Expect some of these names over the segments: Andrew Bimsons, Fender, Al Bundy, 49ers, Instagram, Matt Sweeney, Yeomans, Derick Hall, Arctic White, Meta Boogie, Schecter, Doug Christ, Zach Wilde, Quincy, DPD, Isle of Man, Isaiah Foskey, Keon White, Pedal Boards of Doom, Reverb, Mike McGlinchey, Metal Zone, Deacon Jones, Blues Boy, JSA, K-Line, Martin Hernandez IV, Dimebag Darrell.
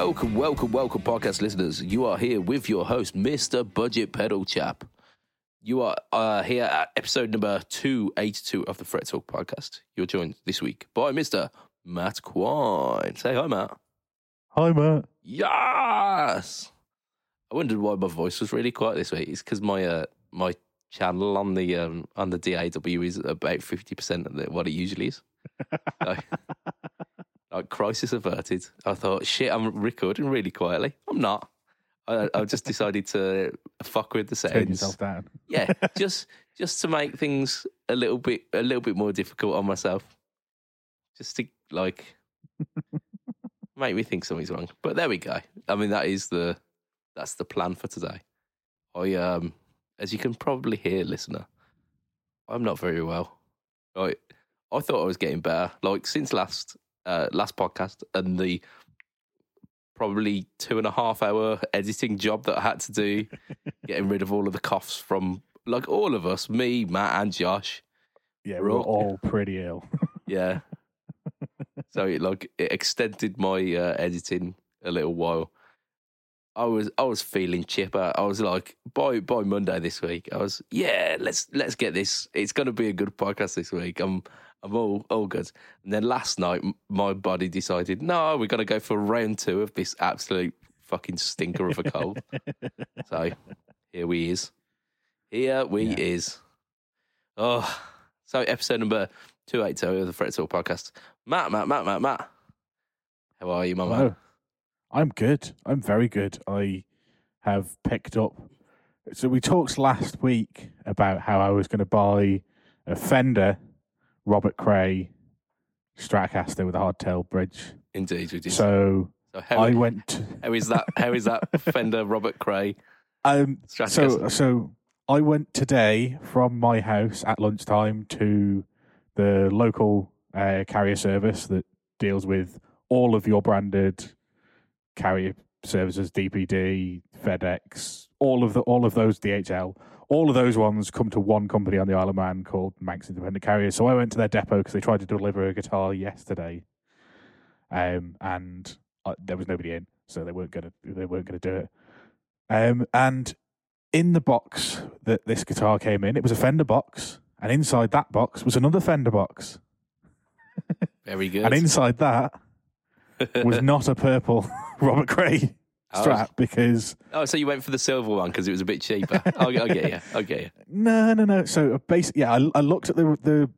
Welcome, podcast listeners. You are here with your host, Mr. Budget Pedal Chap. You are here at episode number 282 of the Fret Talk podcast. You're joined this week by Mr. Matt Quine. Say hi, Matt. Hi, Matt. Yes! I wondered why my voice was really quiet this week. It's because my my channel on the DAW is about 50% of what it usually is. So, like, crisis averted. I thought, shit, I'm recording really quietly. I'm not. I just decided to fuck with the settings. Turn yourself down. Yeah, just to make things a little bit more difficult on myself. Just to, like, make me think something's wrong. But there we go. I mean, that's the plan for today. I as you can probably hear, listener, I'm not very well. Like, I thought I was getting better. Like, since last podcast and the probably 2.5 hour editing job that I had to do, getting rid of all of the coughs from, like, all of us, me, Matt and Josh. Yeah, we're all pretty ill. Yeah. So it extended my editing a little while. I was feeling chipper. I was like, by Monday this week, I was, yeah, let's get this. It's going to be a good podcast this week. I'm all good. And then last night, my body decided, no, we're going to go for round two of this absolute fucking stinker of a cold. So here we is. Oh, so episode number 282 of the Fret Talk podcast. Matt. How are you, my man? I'm good. I'm very good. I have picked up. So we talked last week about how I was going to buy a Fender Robert Cray Stratocaster with a hardtail bridge. Indeed, we did. So how is that? How is that Fender Robert Cray? Stratocaster? So I went today from my house at lunchtime to the local carrier service that deals with all of your branded carrier services, DPD, FedEx, all of those, DHL, all of those ones come to one company on the Isle of Man called Manx Independent Carriers. So I went to their depot because they tried to deliver a guitar yesterday, and there was nobody in, so they weren't going to do it. And in the box that this guitar came in, it was a Fender box, and inside that box was another Fender box. Very good. And inside that was not a purple Robert Cray Strat, because... Oh, so you went for the silver one because it was a bit cheaper. I'll get you. No. So basically, yeah, I looked at the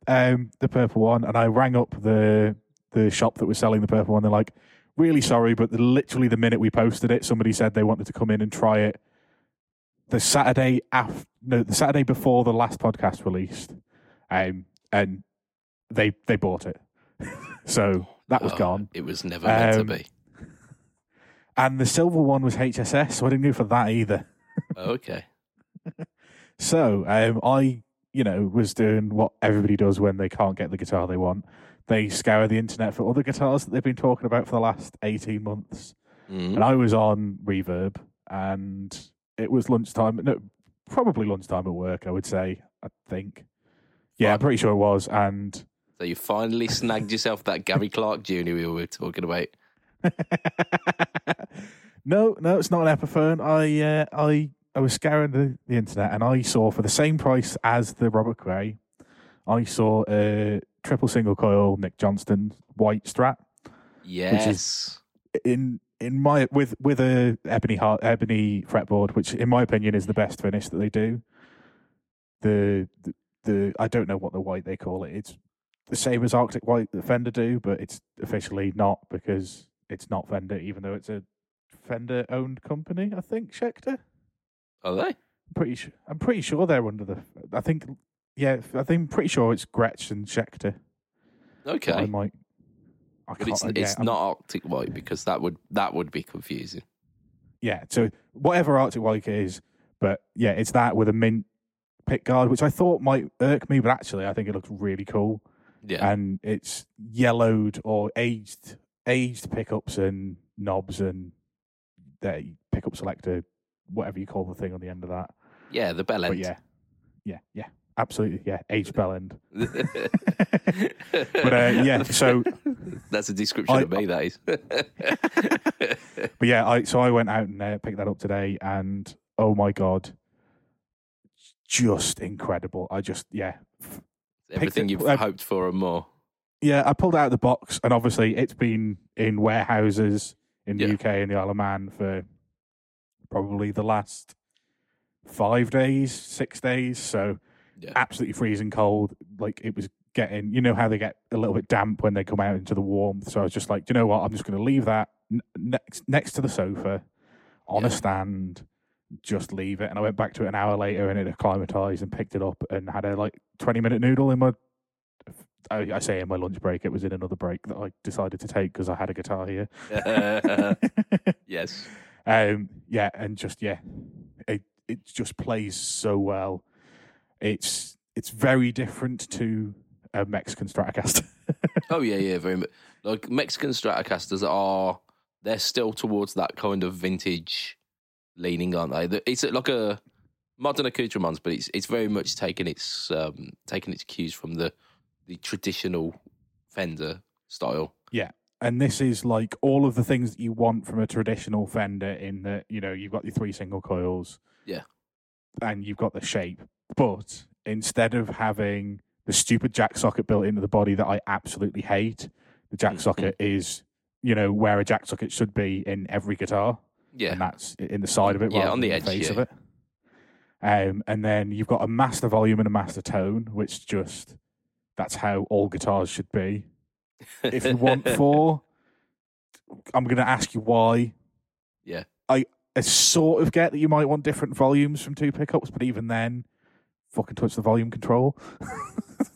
purple one and I rang up the shop that was selling the purple one. They're like, really sorry, but literally the minute we posted it, somebody said they wanted to come in and try it the Saturday before the last podcast released, and they bought it. So... That was gone. It was never meant to be. And the silver one was HSS, so I didn't go for that either. Oh, okay. So I, was doing what everybody does when they can't get the guitar they want. They scour the internet for other guitars that they've been talking about for the last 18 months. Mm-hmm. And I was on Reverb, and it was lunchtime. No, probably lunchtime at work, I would say, I think. Yeah, I'm pretty sure it was, and... So you finally snagged yourself that Gary Clark Jr. we were talking about. No, it's not an Epiphone. I was scouring the internet and I saw, for the same price as the Robert Cray, I saw a triple single coil Nick Johnston white Strat. Yes. Which is with a ebony fretboard, which in my opinion is the best finish that they do. The I don't know what the white they call it. It's the same as Arctic White that Fender do, but it's officially not, because it's not Fender, even though it's a Fender-owned company. I think Schecter. Are they? I'm pretty sure they're under the. Pretty sure it's Gretsch and Schecter. Okay. It's not Arctic White, because that would be confusing. Yeah. So whatever Arctic White is, but yeah, it's that with a mint pickguard, which I thought might irk me, but actually I think it looks really cool. Yeah. And it's yellowed or aged pickups and knobs and the pickup selector, whatever you call the thing on the end of that. Yeah, the bell end. But yeah, absolutely, yeah, aged bell end. But yeah, so that's a description of me. That is. But yeah, I went out and picked that up today, and oh my God, just incredible. Everything you've hoped for and more. Yeah, I pulled out the box, and obviously it's been in warehouses in the UK and the Isle of Man for probably the last 5 days, 6 days. So absolutely freezing cold. Like, it was getting, you know how they get a little bit damp when they come out into the warmth. So I was just like, do you know what? I'm just going to leave that next to the sofa on a stand, just leave it. And I went back to it an hour later, and it acclimatized, and picked it up and had a 20-minute noodle in my... I say in my lunch break, it was in another break that I decided to take because I had a guitar here. Yes. It just plays so well. It's very different to a Mexican Stratocaster. Very much. Like, Mexican Stratocasters they're still towards that kind of vintage leaning, aren't they? It's like a modern accoutrements, but it's very much taking its cues from the traditional Fender style. Yeah, and this is like all of the things that you want from a traditional Fender, in that, you know, you've got your three single coils, and you've got the shape, but instead of having the stupid jack socket built into the body that I absolutely hate, the jack socket is, you know, where a jack socket should be in every guitar, and that's in the side of it, rather on the edge, face of it. And then you've got a master volume and a master tone, which just... That's how all guitars should be. If you want four, I'm going to ask you why. Yeah. I sort of get that you might want different volumes from two pickups, but even then, fucking touch the volume control.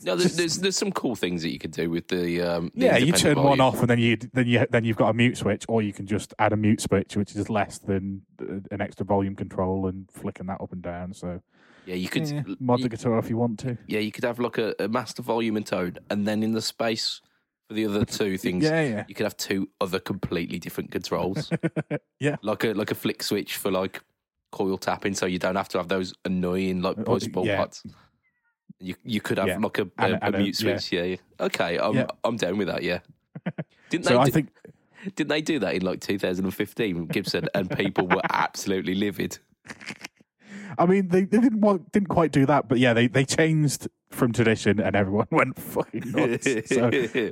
No, there's some cool things that you could do with the... you turn volume one off, and then you've got a mute switch, or you can just add a mute switch, which is less than an extra volume control, and flicking that up and down, so... Yeah, you could mod the guitar if you want to. Yeah, you could have like a master volume and tone, and then in the space for the other two things, you could have two other completely different controls. Like a flick switch for like coil tapping, so you don't have to have those annoying like push ball pots. You could have like a mute switch. Okay, I'm down with that. Yeah, didn't they do that in like 2015 with Gibson, and people were absolutely livid. I mean, they didn't quite do that, but yeah, they changed from tradition, and everyone went fucking nuts. So,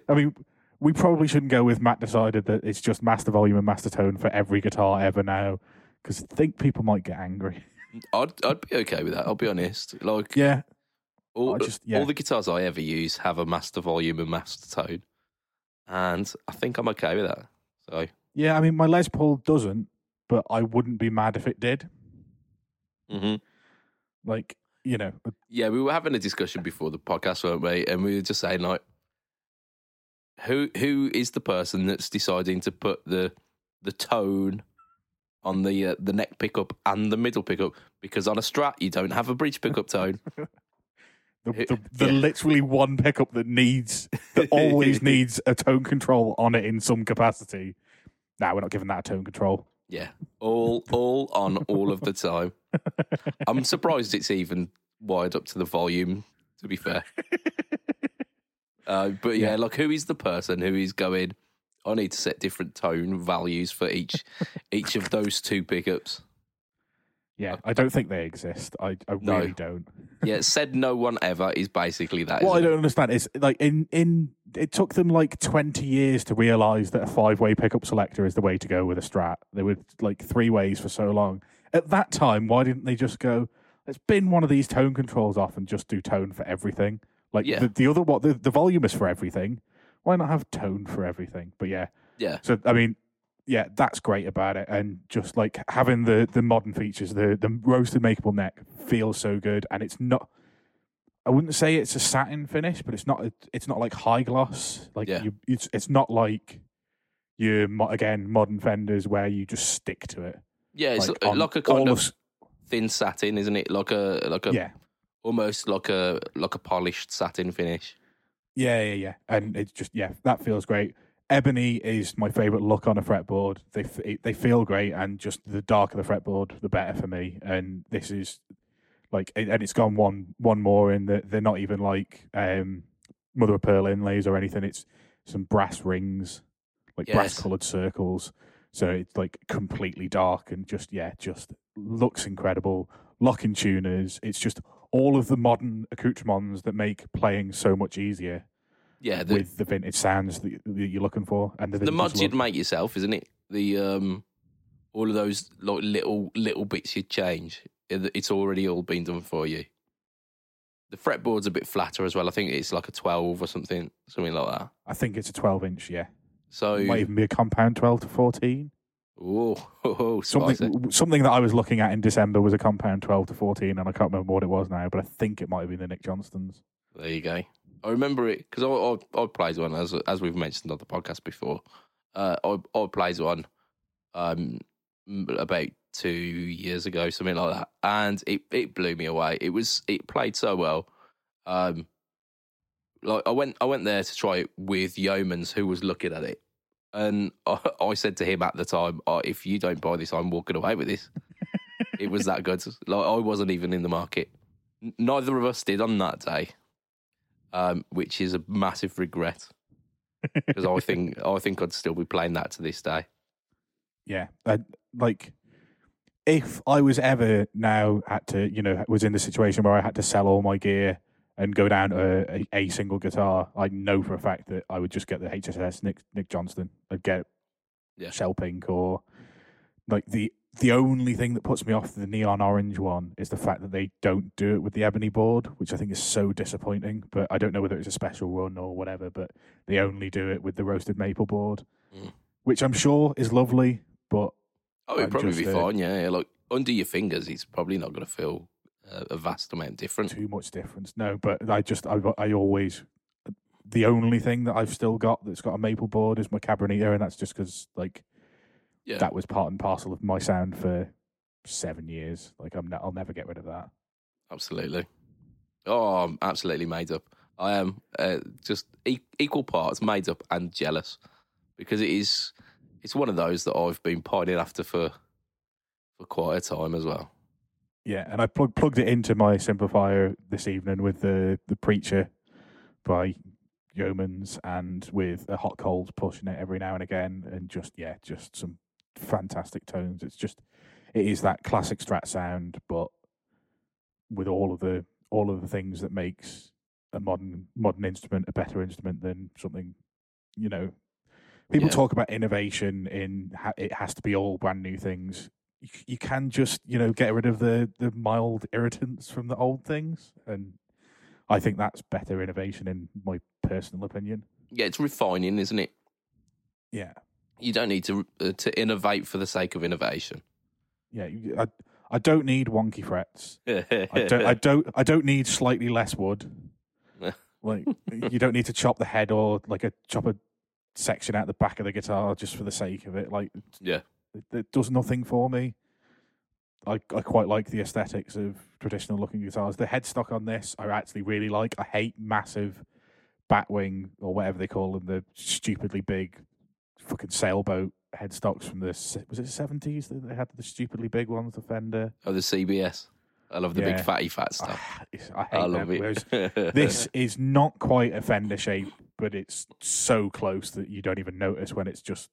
I mean, we probably shouldn't go with Matt decided that it's just master volume and master tone for every guitar ever now, because I think people might get angry. I'd be okay with that. I'll be honest. Like, all the guitars I ever use have a master volume and master tone, and I think I'm okay with that. So yeah, I mean, my Les Paul doesn't, but I wouldn't be mad if it did. Mm-hmm. Like, you know, we were having a discussion before the podcast, weren't we? And we were just saying, like, who is the person that's deciding to put the tone on the neck pickup and the middle pickup? Because on a Strat, you don't have a bridge pickup tone. Literally one pickup that always needs a tone control on it in some capacity. Nah, we're not giving that a tone control. Yeah, all on all of the time. I'm surprised it's even wired up to the volume, to be fair. But yeah, like, who is the person who is going, I need to set different tone values for each of those two pickups? Yeah, I don't think they exist. I really don't. Yeah, said no one ever is basically that. What I don't understand is, like, it took them like 20 years to realise that a five-way pickup selector is the way to go with a Strat. They were like three ways for so long. At that time, why didn't they just go, let's bin one of these tone controls off and just do tone for everything? Like, the other one, the volume is for everything. Why not have tone for everything? But yeah. Yeah. So, I mean... Yeah, that's great about it, and just like having the modern features, the roasted makeable neck feels so good, and it's not. I wouldn't say it's a satin finish, but it's not like high gloss. Like it's not like your modern Fenders where you just stick to it. Yeah, it's like a kind of thin satin, isn't it? Like a almost like a polished satin finish. Yeah, and it's just that feels great. Ebony is my favourite look on a fretboard. They feel great, and just the darker the fretboard, the better for me. And this is like, and it's gone one more in that they're not even like mother of pearl inlays or anything. It's some brass rings, like brass coloured circles. So it's like completely dark and just looks incredible. Locking tuners. It's just all of the modern accoutrements that make playing so much easier. Yeah, with the vintage sounds that you're looking for, and the mods you'd make yourself, isn't it? The all of those like little bits you'd change. It's already all been done for you. The fretboard's a bit flatter as well. I think it's like a 12 or something like that. I think it's a 12-inch. Yeah. So it might even be a compound 12 to 14. Oh, something that I was looking at in December was a compound 12 to 14, and I can't remember what it was now, but I think it might have been the Nick Johnston's. There you go. I remember it because I played one, as we've mentioned on the podcast before. I played one about 2 years ago, something like that, and it blew me away. It played so well. Like I went there to try it with Yeomans, who was looking at it, and I said to him at the time, "If you don't buy this, I'm walking away with this." It was that good. Like I wasn't even in the market. Neither of us did on that day. Which is a massive regret, because I think I'd still be playing that to this day. Yeah, if I was ever was in the situation where I had to sell all my gear and go down to a single guitar, I know for a fact that I would just get the HSS Nick Johnston. I'd get Shell Pink, or like the only thing that puts me off the neon orange one is the fact that they don't do it with the ebony board, which I think is so disappointing. But I don't know whether it's a special run or whatever, but they only do it with the roasted maple board, which I'm sure is lovely, but... Oh, it'd probably be fine, yeah. Like, under your fingers, it's probably not going to feel a vast amount different. Too much difference, no. But I always... The only thing that I've still got that's got a maple board is my Cabronita, and that's just because, yeah. That was part and parcel of my sound for 7 years. I'll never get rid of that. Absolutely. Oh, I'm absolutely made up. I am just equal parts made up and jealous, because it's one of those that I've been pining after for quite a time as well. Yeah, and I plugged it into my Simplifier this evening with the Preacher by Yeomans, and with a Hot Cold pushing it every now and again, and just some fantastic tones. It is that classic Strat sound, but with all of the things that makes a modern instrument a better instrument than something. People talk about innovation in it has to be all brand new things. You can just get rid of the mild irritants from the old things, and I think that's better innovation in my personal opinion. Yeah, it's refining, isn't it? Yeah. You don't need to innovate for the sake of innovation. Yeah, I don't need wonky frets. I don't need slightly less wood. You don't need to chop the head or chop a section out the back of the guitar just for the sake of it. It does nothing for me. I quite like the aesthetics of traditional looking guitars. The headstock on this I actually really like. I hate massive batwing, or whatever they call them, the stupidly big fucking sailboat headstocks from the, was it 70s that they had, the stupidly big ones, the Fender? Oh, the CBS. I love the big fatty fat stuff. I love them. Whereas this is not quite a Fender shape, but it's so close that you don't even notice when it's just,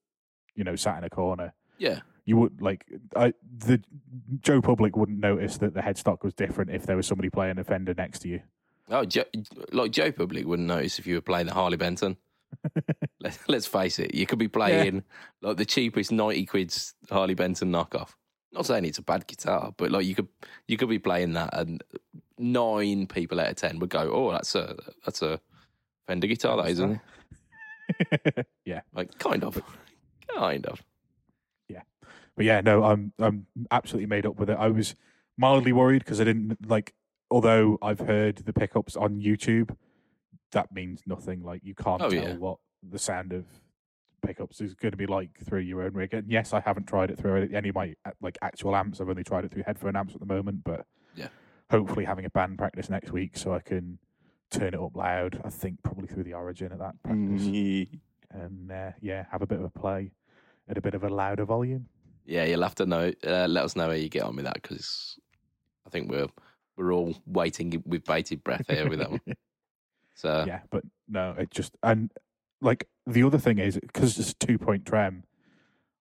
sat in a corner. Yeah. You would the Joe Public wouldn't notice that the headstock was different if there was somebody playing a Fender next to you. Oh, Joe Public wouldn't notice if you were playing the Harley Benton. Let's face it, you could be playing the cheapest 90 quid's Harley Benton knockoff. Not saying it's a bad guitar, but you could be playing that, and 9 people out of 10 would go, "Oh, that's a Fender guitar, that isn't it?" Yeah, kind of. But yeah, no, I'm absolutely made up with it. I was mildly worried because I didn't although I've heard the pickups on YouTube, that means nothing. You can't tell what the sound of pickups is going to be like through your own rig. And yes, I haven't tried it through any of my actual amps. I've only tried it through headphone amps at the moment. But hopefully having a band practice next week so I can turn it up loud. I think probably through the Origin at that practice, and have a bit of a play at a bit of a louder volume. Yeah, you'll have to know. Let us know how you get on with that, because I think we're all waiting with bated breath here with that one. So yeah, but no, it just the other thing is because it's 2-point trem.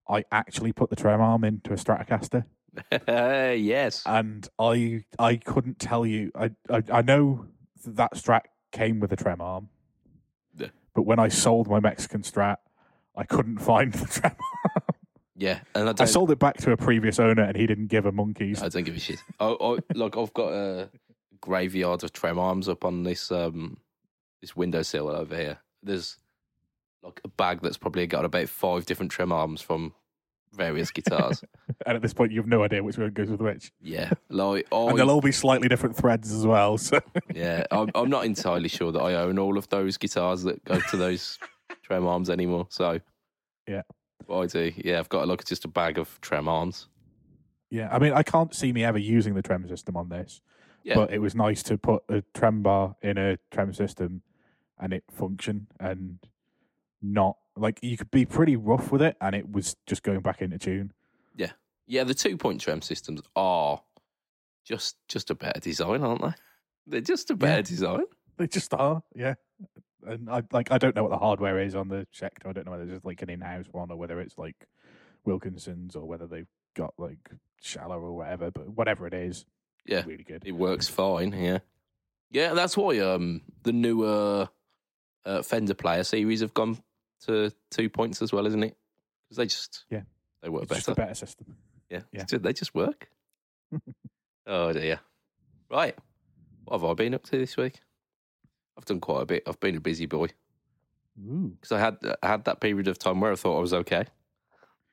I actually put the trem arm into a Stratocaster. Yes. And I couldn't tell you. I know that Strat came with a trem arm, but when I sold my Mexican Strat, I couldn't find the trem arm. Yeah, and I sold it back to a previous owner, and he didn't give a monkey's. I don't give a shit. Look, I've got a graveyard of trem arms up on this this windowsill over here. There's like a bag that's probably got about 5 different trem arms from various guitars. And at this point, you have no idea which one goes with which. Yeah, like and they'll all be slightly different threads as well. So yeah, I'm not entirely sure that I own all of those guitars that go to those trem arms anymore. So yeah. Well, I do. Yeah, I've got like just a bag of trem arms. Yeah, I mean, I can't see me ever using the trem system on this, but it was nice to put a trem bar in a trem system and it function and not like you could be pretty rough with it and it was just going back into tune. Yeah, yeah. The 2-point trem systems are just a better design, aren't they? They're just a better design. They just are. Yeah. And I don't know what the hardware is on the Schecter. I don't know whether it's like an in-house one or whether it's like Wilkinson's or whether they've got like Shallow or whatever. But whatever it is, it's really good. It works fine. Yeah, yeah. That's why the newer Fender Player series have gone to 2 points as well, isn't it? Because they just they work better. Just a better system. Yeah, yeah. They just work. Oh dear. Right. What have I been up to this week? I've done quite a bit. I've been a busy boy. Because I had that period of time where I thought I was okay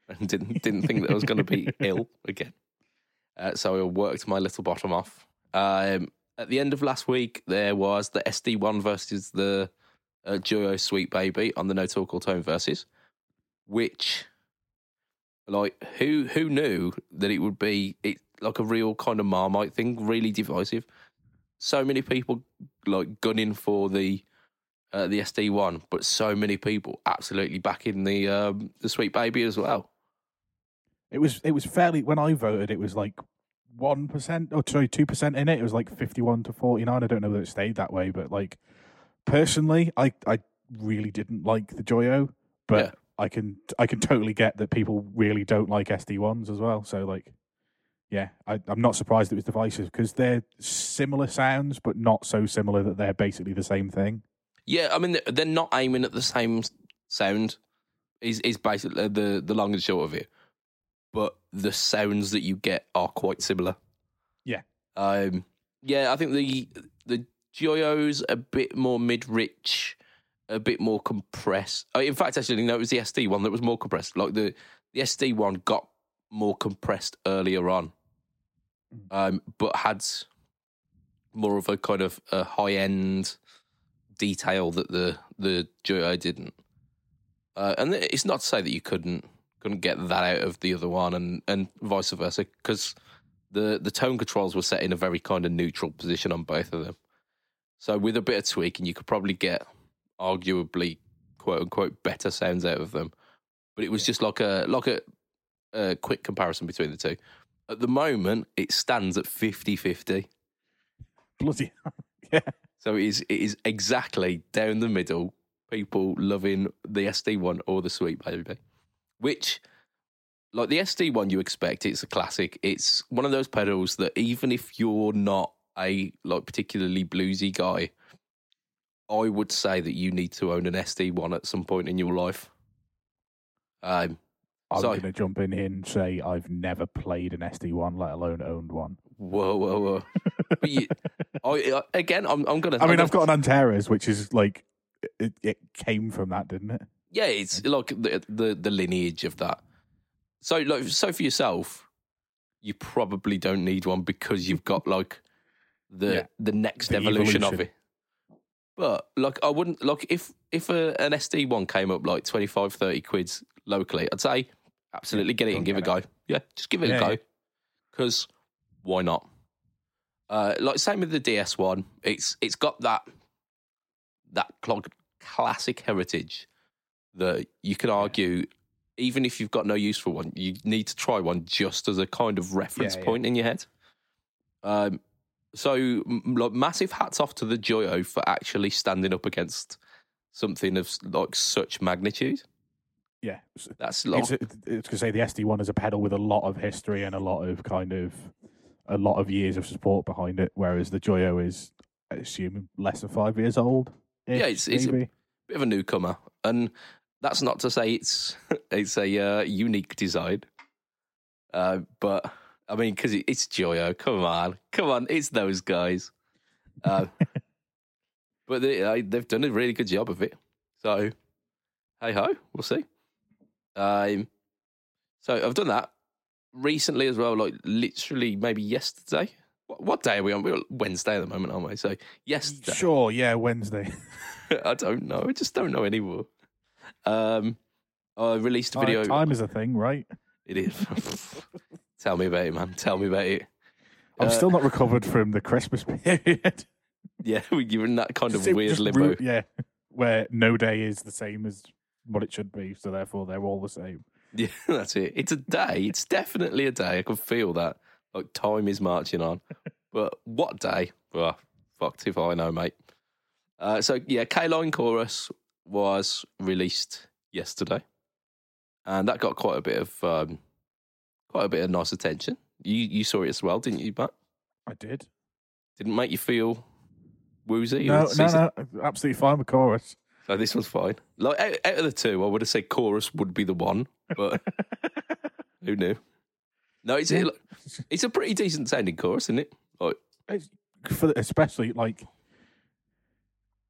and didn't think that I was going to be ill again. So I worked my little bottom off. At the end of last week, there was the SD1 versus the Joyo Sweet Baby on the No Talk or Tone versus, which, like, who knew that it would be like a real kind of Marmite thing, really divisive. So many people like gunning for the SD1, but so many people absolutely backing the Sweet Baby as well. It was fairly, when I voted, it was like 1% or 2% in it. It was like 51-49. I don't know that it stayed that way, but like personally, I really didn't like the Joyo, but I can totally get that people really don't like SD1s as well. So like. Yeah, I'm not surprised it was divisive because they're similar sounds, but not so similar that they're basically the same thing. Yeah, I mean, they're not aiming at the same sound is basically the long and short of it. But the sounds that you get are quite similar. Yeah. Yeah, I think the Joyo's a bit more mid-rich, a bit more compressed. Oh, in fact, actually, no, it was the SD one that was more compressed. Like the SD one got more compressed earlier on. But had more of a kind of a high-end detail that the Joyo didn't. And it's not to say that you couldn't get that out of the other one and vice versa, because the tone controls were set in a very kind of neutral position on both of them. So with a bit of tweaking, you could probably get arguably, quote-unquote, better sounds out of them. But it was just like a quick comparison between the two. At the moment, it stands at 50-50. Bloody hell. Yeah. So it is exactly down the middle, people loving the SD1 or the Sweet Baby, which, like the SD1 you expect, it's a classic. It's one of those pedals that even if you're not a like particularly bluesy guy, I would say that you need to own an SD1 at some point in your life. I'm going to jump in here and say I've never played an SD1, let alone owned one. Whoa. But I'm going to... I mean, I've got an Antares, which is like... It came from that, didn't it? Yeah, it's like the lineage of that. So, like, for yourself, you probably don't need one because you've got, like, the next evolution of it. But, like, I wouldn't... Like, if an SD1 came up, like, 25, 30 quids locally, I'd say... Absolutely get it and give it a go. Yeah, just give it a go. Because why not? Like same with the DS1. It's got that classic heritage that you can argue, even if you've got no use for one, you need to try one just as a kind of reference point in your head. So like, massive hats off to the Joyo for actually standing up against something of like such magnitude. Yeah, that's long. It's to say the SD1 is a pedal with a lot of history and a lot of years of support behind it, whereas the Joyo is, I assume, less than 5 years old. Yeah, it's a bit of a newcomer, and that's not to say it's a unique design, but I mean, because it's Joyo. Come on, it's those guys. But they've done a really good job of it. So, hey ho, we'll see. So I've done that recently as well, like literally maybe yesterday. What day are we on? We're on Wednesday at the moment, aren't we? So yesterday. Sure, yeah, Wednesday. I don't know. I just don't know anymore. I released a video. Time is a thing, right? It is. Tell me about it, man. Tell me about it. I'm still not recovered from the Christmas period. Yeah, you're in that kind of weird limbo. Yeah, where no day is the same as what it should be, so therefore they're all the same. Yeah, that's it. It's a day. It's definitely a day. I can feel that. Like, time is marching on. But what day? Well, fucked if I know, mate. So, yeah, K-Line Chorus was released yesterday. And that got quite a bit of nice attention. You saw it as well, didn't you, Matt? I did. Didn't make you feel woozy? No, absolutely fine with Chorus. So this one's fine. Like, out of the two, I would have said Chorus would be the one, but who knew? No, it's a pretty decent sounding chorus, isn't it? Like, especially, like,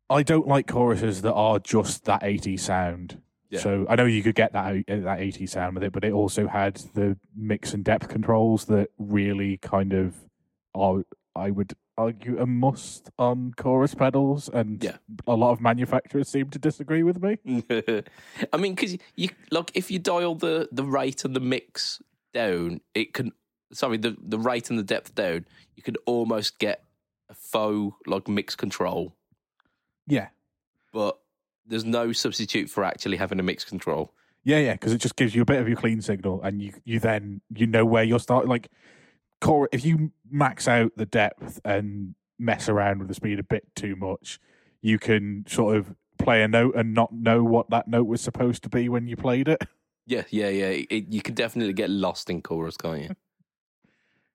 I don't like choruses that are just that 80s sound. Yeah. So I know you could get that 80s sound with it, but it also had the mix and depth controls that really kind of are, I would argue, a must on chorus pedals. And a lot of manufacturers seem to disagree with me. I mean, because you, like, if you dial the rate and the mix down, it can, sorry, the rate and the depth down, you could almost get a faux, like, mix control. Yeah. But there's no substitute for actually having a mix control. Yeah, because it just gives you a bit of your clean signal, and you then, you know where you're starting. Like, if you max out the depth and mess around with the speed a bit too much, you can sort of play a note and not know what that note was supposed to be when you played it. Yeah. You can definitely get lost in chorus, can't you?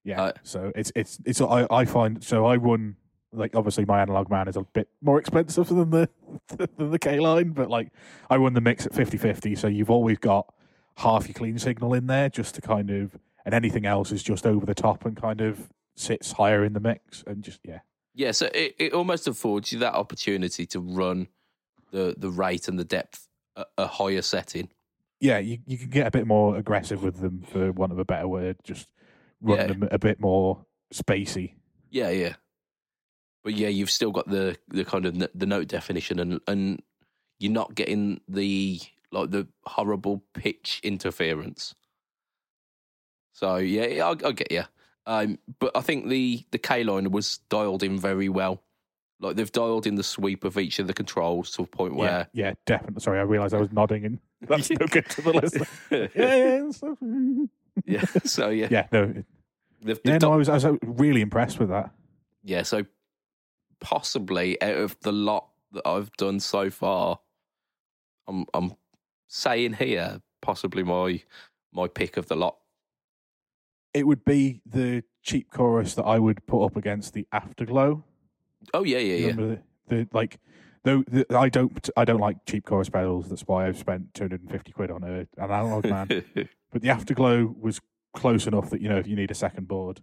Yeah. So it's. I find, so I run, like, obviously my Analog Man is a bit more expensive than the K-Line, but, like, I run the mix at 50-50, so you've always got half your clean signal in there just to kind of, and anything else is just over the top and kind of sits higher in the mix and just yeah. So it almost affords you that opportunity to run the rate and the depth at a higher setting. Yeah, you can get a bit more aggressive with them, for want of a better word, just run them a bit more spacey. Yeah. But yeah, you've still got the kind of the note definition, and you're not getting the horrible pitch interference. So yeah, I get you. But I think the K-Line was dialed in very well. Like, they've dialed in the sweep of each of the controls to a point where... Yeah, definitely. Sorry, I realised I was nodding, and that's no good to the listener. Yeah. Yeah, no. I was really impressed with that. Yeah, so possibly out of the lot that I've done so far, I'm saying here, possibly my pick of the lot. It would be the cheap chorus that I would put up against the Afterglow. Oh yeah. Remember I don't like cheap chorus pedals. That's why I've spent £250 on an Analog Man. But the Afterglow was close enough that, you know, if you need a second board,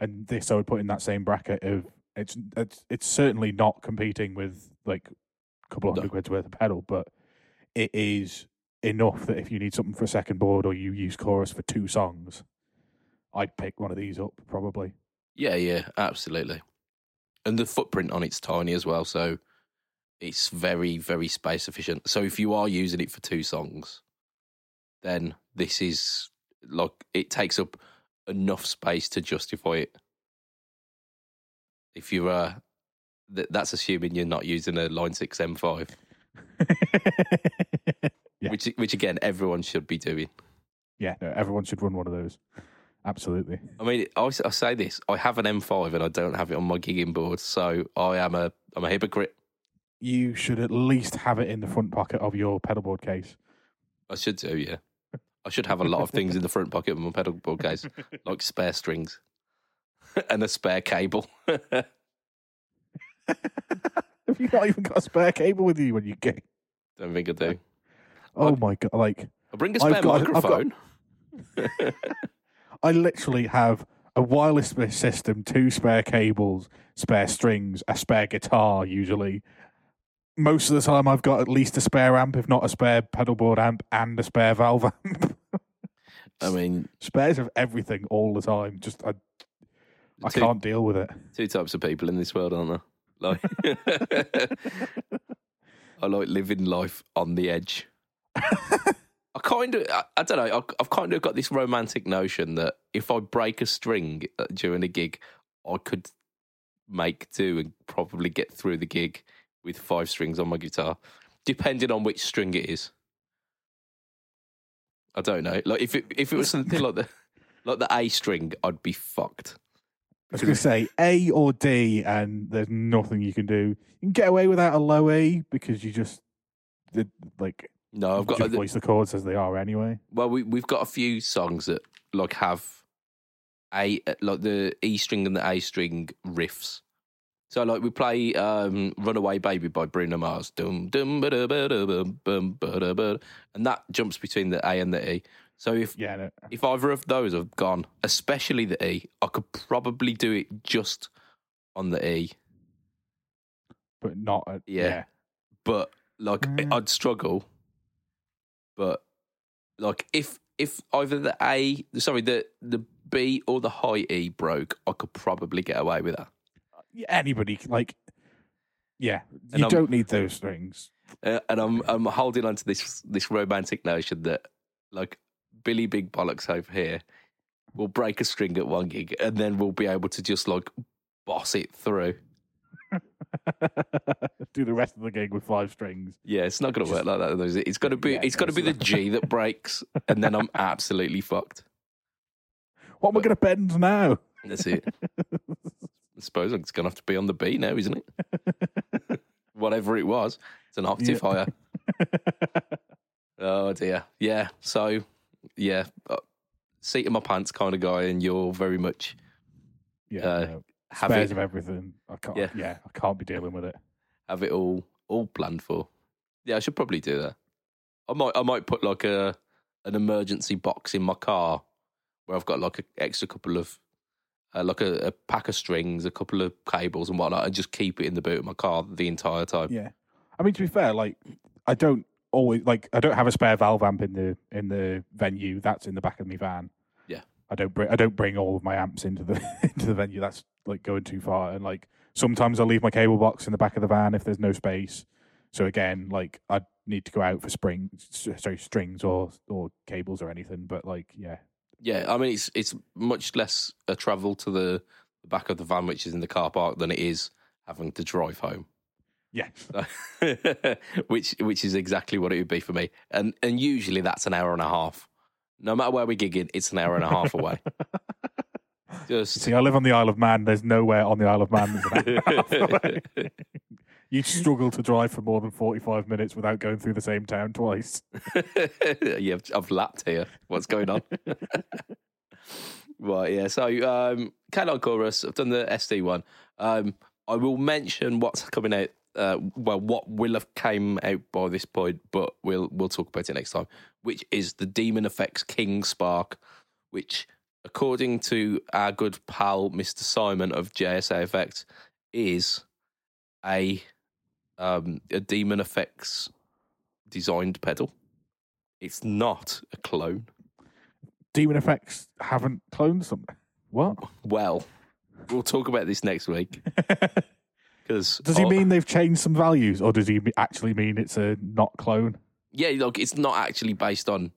and this I would put in that same bracket of it's certainly not competing with, like, a couple of £100 worth of pedal, but it is enough that if you need something for a second board or you use chorus for two songs, I'd pick one of these up probably. Yeah, absolutely. And the footprint on it's tiny as well, so it's very, very space efficient. So if you are using it for two songs, then this is, like, it takes up enough space to justify it. If you're, that's assuming you're not using a Line 6 M5, which again, everyone should be doing. Yeah, no, everyone should run one of those. Absolutely. I mean, I say this, I have an M5 and I don't have it on my gigging board, so I'm a hypocrite. You should at least have it in the front pocket of your pedal board case. I should do, yeah. I should have a lot of things in the front pocket of my pedal board case, like spare strings and a spare cable. Have you not even got a spare cable with you when you get? Don't think I do. Oh my God. Like, I bring a spare microphone. I literally have a wireless system, two spare cables, spare strings, a spare guitar usually. Most of the time I've got at least a spare amp, if not a spare pedal board amp and a spare valve amp. I mean... spares of everything all the time. Just, I can't deal with it. Two types of people in this world, aren't there? Like, I like living life on the edge. I kind of, I don't know, I've kind of got this romantic notion that if I break a string during a gig, I could make do and probably get through the gig with five strings on my guitar, depending on which string it is. I don't know. Like if it was something like the A string, I'd be fucked. I was going to say A or D, and there's nothing you can do. You can get away without a low E because you just like no, I've got to voice the chords as they are anyway. Well, we've got a few songs that like have a like the E string and the A string riffs. So like we play "Runaway Baby" by Bruno Mars, dum dum ba da ba da bum ba da ba, and that jumps between the A and the E. So if either of those have gone, especially the E, I could probably do it just on the E, but not yeah. But like I'd struggle. But like if either the A, sorry, the B or the high E broke, I could probably get away with that. Anybody like, yeah, you don't need those strings. And I'm holding on to this romantic notion that like Billy Big Bollocks over here will break a string at one gig, and then we'll be able to just like boss it through. Do the rest of the gig with five strings. Yeah, it's not going to work like that. It's going to be the G that breaks, and then I'm absolutely fucked. What am I going to bend now? That's it. I suppose it's going to have to be on the B now, isn't it? Whatever it was, it's an octave higher. Oh, dear. Yeah, so, yeah, seat in my pants kind of guy, and you're very much... yeah, have spares of everything. I can't, I can't be dealing with it. Have it all planned for. Yeah, I should probably do that. I might put, like, an emergency box in my car where I've got, like, an extra couple of... like a pack of strings, a couple of cables and whatnot, and just keep it in the boot of my car the entire time. Yeah, I mean, to be fair, like I don't have a spare valve amp in the venue. That's in the back of my van. Yeah, I don't bring all of my amps into the venue. That's like going too far. And like sometimes I leave my cable box in the back of the van if there's no space. So again, like I need to go out for strings or cables or anything. But like, yeah. Yeah, I mean, it's much less a travel to the back of the van, which is in the car park, than it is having to drive home. Yeah. So, which is exactly what it would be for me. And usually that's an hour and a half. No matter where we're gigging, it's an hour and a half away. See, I live on the Isle of Man. There's nowhere on the Isle of Man that's an hour and a half away. You'd struggle to drive for more than 45 minutes without going through the same town twice. Yeah, I've lapped here. What's going on? Right, yeah. So, K-Line Chorus, I've done the SD1. I will mention what's coming out, what will have came out by this point, but we'll talk about it next time, which is the Demon Effects King Spark, which, according to our good pal, Mr. Simon of JSA Effects, is... a Demon Effects designed pedal. It's not a clone. Demon Effects haven't cloned something. What? Well, we'll talk about this next week. Does he mean they've changed some values, or does he actually mean it's a not clone? Yeah, look, it's not actually based on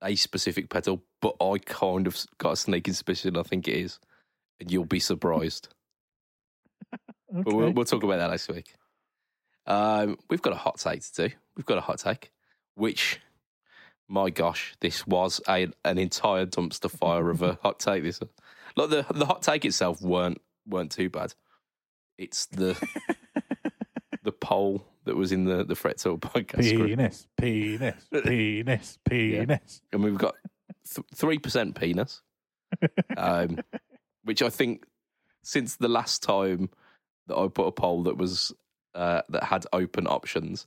a specific pedal, but I kind of got a sneaking suspicion I think it is, and you'll be surprised. Okay. But we'll talk about that next week. We've got a hot take to do. We've got a hot take, which, my gosh, this was an entire dumpster fire of a hot take. This, like the hot take itself, weren't too bad. It's the the poll that was in the Fret Talk podcast. Penis, penis, penis, penis. Yeah. And we've got 3% penis, which I think since the last time that I put a poll that was that had open options,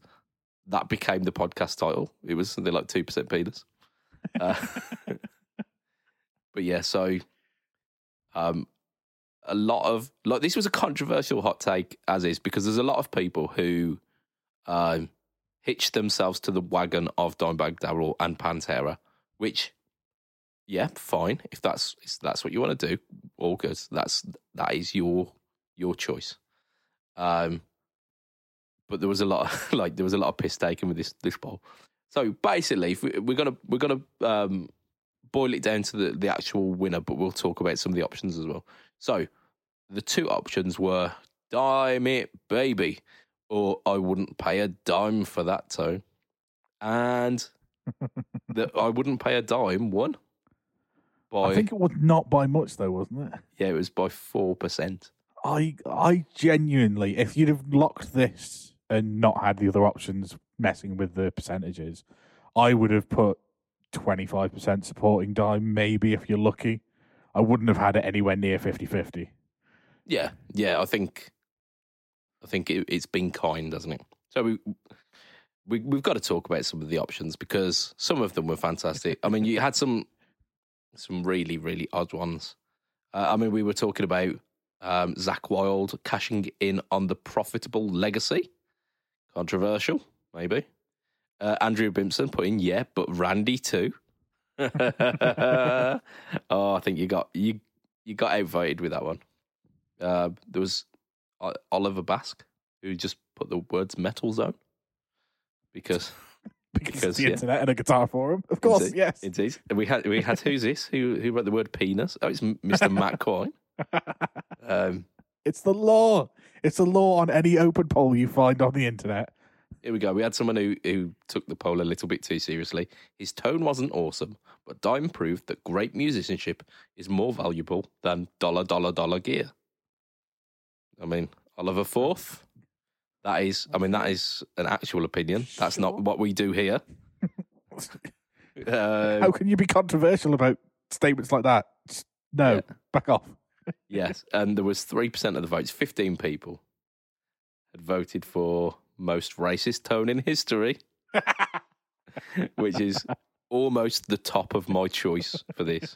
that became the podcast title. It was something like 2% penis. But yeah, so a lot of, like, this was a controversial hot take as is, because there's a lot of people who hitched themselves to the wagon of Dimebag Darrell and Pantera, which, yeah, fine. If that's what you want to do, all good. That is your choice. But there was a lot of, like, piss taken with this poll. So basically, we're gonna boil it down to the actual winner, but we'll talk about some of the options as well. So the two options were "Dime It Baby" or "I wouldn't pay a dime for that tone," and that "I wouldn't pay a dime" won. I think it was not by much though, wasn't it? Yeah, it was by 4%. I genuinely, if you'd have locked this and not had the other options messing with the percentages, I would have put 25% supporting Dime, maybe, if you're lucky. I wouldn't have had it anywhere near 50-50. Yeah, I think it's been kind, hasn't it? So we've got to talk about some of the options, because some of them were fantastic. I mean, you had some really, really odd ones. I mean, we were talking about Zach Wilde cashing in on the profitable legacy. Controversial, maybe. Andrea Brimson put in, yeah, but Randy too. I think you got outvoted with that one. There was Oliver Basque, who just put the words metal zone because the internet and a guitar forum, of course. Indeed, yes, indeed. And we had who's this? Who wrote the word penis? Oh, it's Mr. Matt Quine. It's the law. It's the law on any open poll you find on the internet. Here we go. We had someone who took the poll a little bit too seriously. His tone wasn't awesome, but Dime proved that great musicianship is more valuable than $, gear. I mean, Oliver Forth. That is an actual opinion. That's sure. Not what we do here. How can you be controversial about statements like that? No, yeah. Back off. Yes, and there was 3% of the votes. 15 people had voted for most racist tone in history, which is almost the top of my choice for this.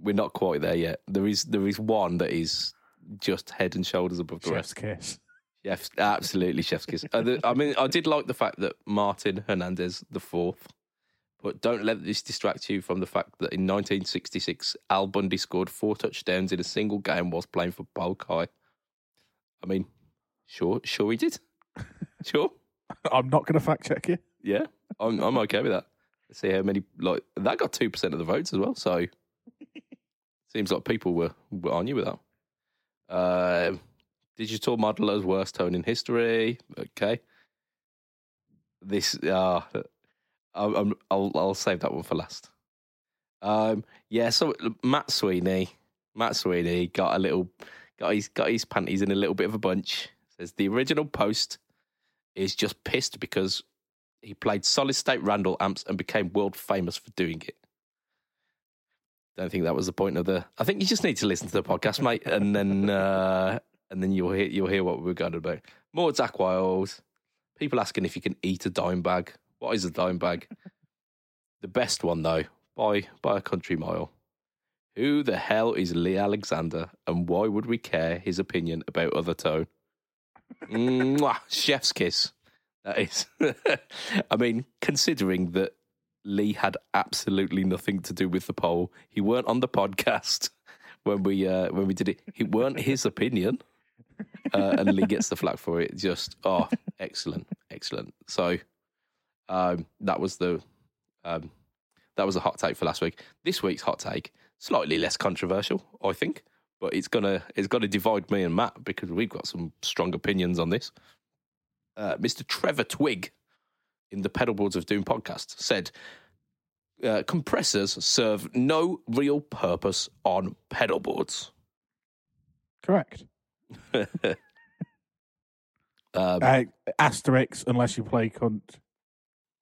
We're not quite there yet. There is one that is just head and shoulders above the rest. Chef's kiss. Yes, absolutely, chef's kiss. I mean, I did like the fact that Martin Hernandez IV, but don't let this distract you from the fact that in 1966, Al Bundy scored 4 touchdowns in a single game whilst playing for Polkai. I mean, sure he did. Sure. I'm not going to fact check you. Yeah, I'm okay with that. Let's see how many, like, that got 2% of the votes as well, so seems like people were on you with that. Digital modeler's worst tone in history. Okay. This, I'll save that one for last. Yeah. So Matt Sweeney got his panties in a little bit of a bunch. Says the original post is just pissed because he played solid state Randall amps and became world famous for doing it. Don't think that was the point of the. I think you just need to listen to the podcast, mate, and then. And then you'll hear what we're going about. More Zach Wiles. People asking if you can eat a dime bag. What is a dime bag? The best one though, by a country mile. Who the hell is Lee Alexander, and why would we care his opinion about other tone? Chef's kiss. That is. I mean, considering that Lee had absolutely nothing to do with the poll, he weren't on the podcast when we did it. It weren't his opinion. And Lee gets the flak for it. Just, excellent. So that was a hot take for last week. This week's hot take, slightly less controversial, I think, but it's gonna divide me and Matt because we've got some strong opinions on this. Mr. Trevor Twigg in the Pedal Boards of Doom podcast said, compressors serve no real purpose on pedal boards. Correct. Asterix, unless you play cunt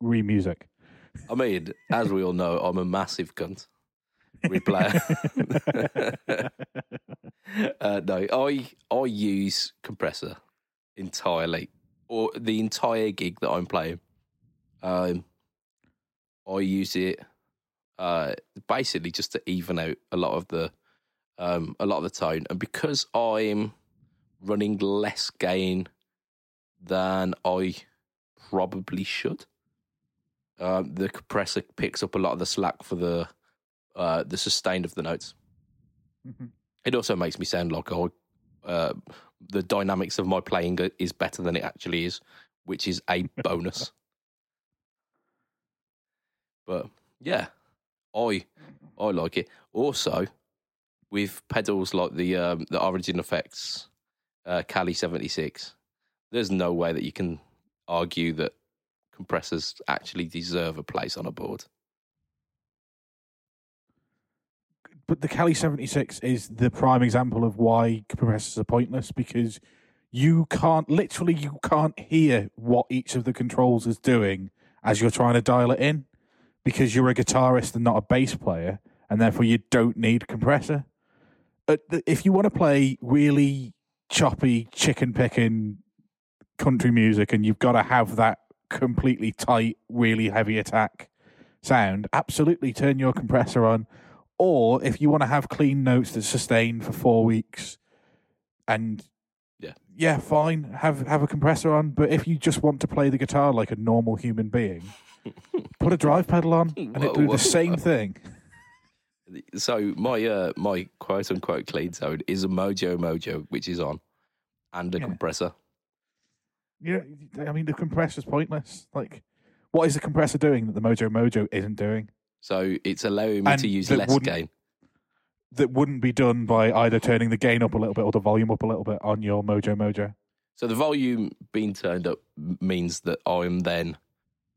re-music. I mean, as we all know, I'm a massive cunt replayer. No, I use compressor entirely, or the entire gig that I'm playing. I use it basically just to even out a lot of the tone, and because I'm running less gain than I probably should, the compressor picks up a lot of the slack for the sustain of the notes. Mm-hmm. It also makes me sound like the dynamics of my playing is better than it actually is, which is a bonus. But yeah, I like it. Also, with pedals like the Origin Effects Cali 76, there's no way that you can argue that compressors actually deserve a place on a board. But the Cali 76 is the prime example of why compressors are pointless, because you can't hear what each of the controls is doing as you're trying to dial it in, because you're a guitarist and not a bass player, and therefore you don't need compressor. If you want to play really choppy, chicken-picking country music, and you've got to have that completely tight, really heavy attack sound, absolutely turn your compressor on. Or if you want to have clean notes that sustain for 4 weeks, and yeah, fine, have a compressor on. But if you just want to play the guitar like a normal human being, put a drive pedal on, and it'll do the same thing. So my quote unquote clean zone is a Mojo Mojo, which is on, and a compressor. Yeah, I mean the compressor's pointless. Like, what is the compressor doing that the Mojo Mojo isn't doing? So it's allowing me to use less gain. That wouldn't be done by either turning the gain up a little bit or the volume up a little bit on your Mojo Mojo. So the volume being turned up means that I'm then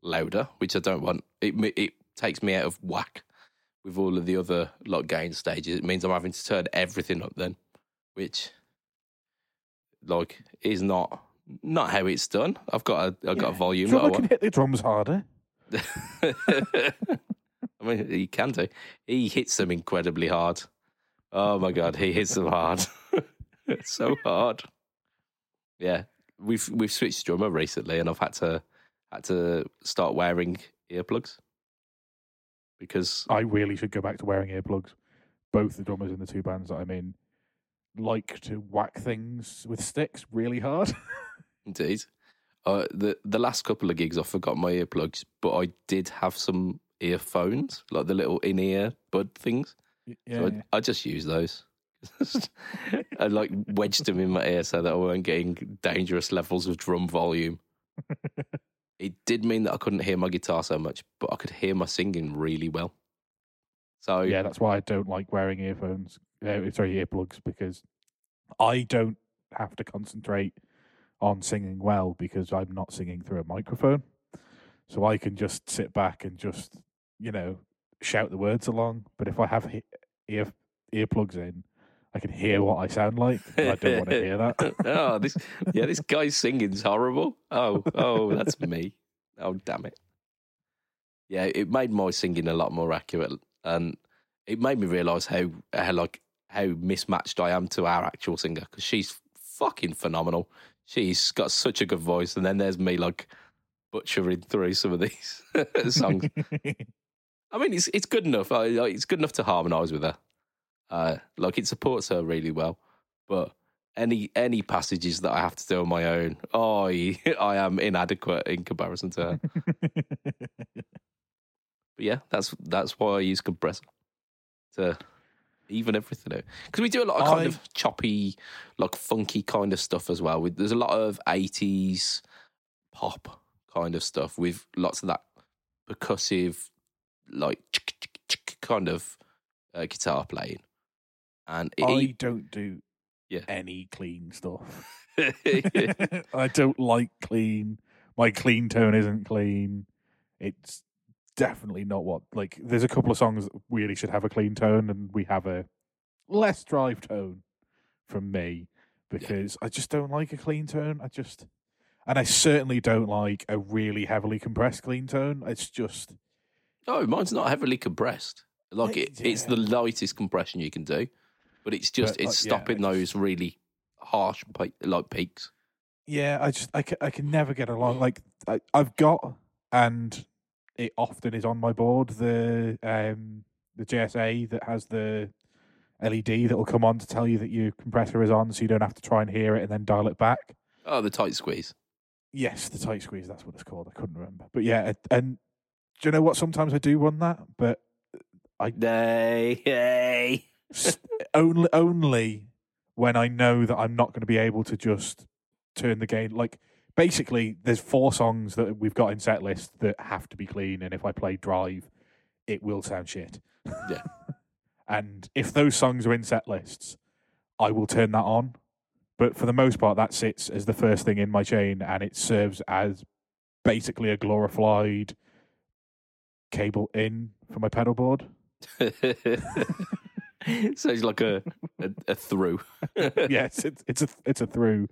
louder, which I don't want. It takes me out of whack with all of the other gain stages. It means I'm having to turn everything up then, which is not how it's done. I've got a volume. Do you think I can hit the drums harder? I mean, he can do. He hits them incredibly hard. Oh, my God, he hits them hard. It's so hard. Yeah, we've switched drummer recently, and I've had to start wearing earplugs. Because I really should go back to wearing earplugs. Both the drummers in the two bands that I'm in like to whack things with sticks really hard. Indeed. The last couple of gigs, I forgot my earplugs, but I did have some earphones, like the little in-ear bud things. Yeah, so I just use those. I wedged them in my ear so that I weren't getting dangerous levels of drum volume. It did mean that I couldn't hear my guitar so much, but I could hear my singing really well. So yeah, that's why I don't like wearing earplugs, because I don't have to concentrate on singing well because I'm not singing through a microphone. So I can just sit back and just, shout the words along. But if I have earplugs in, I can hear what I sound like. I don't want to hear that. This guy's singing's horrible. Oh, that's me. Oh, damn it. Yeah, it made my singing a lot more accurate, and it made me realise how mismatched I am to our actual singer, because she's fucking phenomenal. She's got such a good voice, and then there's me butchering through some of these songs. I mean, it's good enough. It's good enough to harmonise with her. It supports her really well. But any passages that I have to do on my own, I am inadequate in comparison to her. But yeah, that's why I use compressor to even everything out, because we do a lot of kind of choppy, funky kind of stuff as well. There's a lot of 80s pop kind of stuff with lots of that percussive, kind of guitar playing. And I don't do any clean stuff. I don't like clean. My clean tone isn't clean. It's definitely not what. There's a couple of songs that really should have a clean tone, and we have a less drive tone from me because I just don't like a clean tone. And I certainly don't like a really heavily compressed clean tone. It's just... No, mine's not heavily compressed. Like, it's the lightest compression you can do. But it's just, but, it's like, stopping those really harsh, like, peaks. Yeah, I can never get along. Like, I've got, and it often is on my board, the JSA that has the LED that will come on to tell you that your compressor is on so you don't have to try and hear it and then dial it back. Oh, the tight squeeze. Yes, the tight squeeze, that's what it's called. I couldn't remember. But yeah, and do you know what? Sometimes I do run that, but I... Only when I know that I'm not going to be able to just turn the gain... Like, basically, there's 4 songs that we've got in set list that have to be clean, and if I play Drive, it will sound shit. Yeah. And if those songs are in set lists, I will turn that on. But for the most part, that sits as the first thing in my chain, and it serves as basically a glorified cable in for my pedal board. Sounds like a through. Yes, it's a through,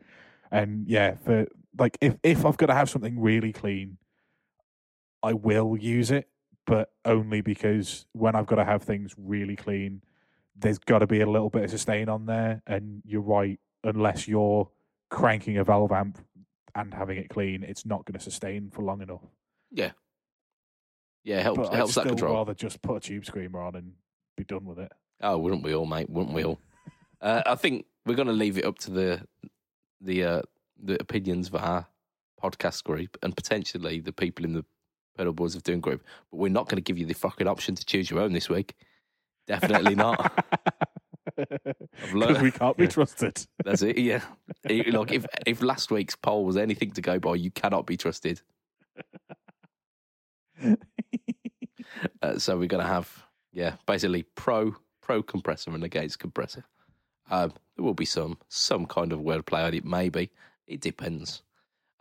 and yeah, for like if I've got to have something really clean, I will use it, but only because when I've got to have things really clean, there's got to be a little bit of sustain on there, and you're right. Unless you're cranking a valve amp and having it clean, it's not going to sustain for long enough. Yeah. Yeah, it helps that control. I'd rather just put a Tube Screamer on and be done with it. Oh, wouldn't we all, mate? Wouldn't we all? I think we're going to leave it up to the opinions of our podcast group and potentially the people in the Pedal Boards of Doom group, but we're not going to give you the fucking option to choose your own this week. Definitely not. Because we can't be trusted. That's it, yeah. Look, if last week's poll was anything to go by, you cannot be trusted. So we're going to have, basically pro compressor and against compressor. There will be some kind of wordplay on it, maybe. It depends.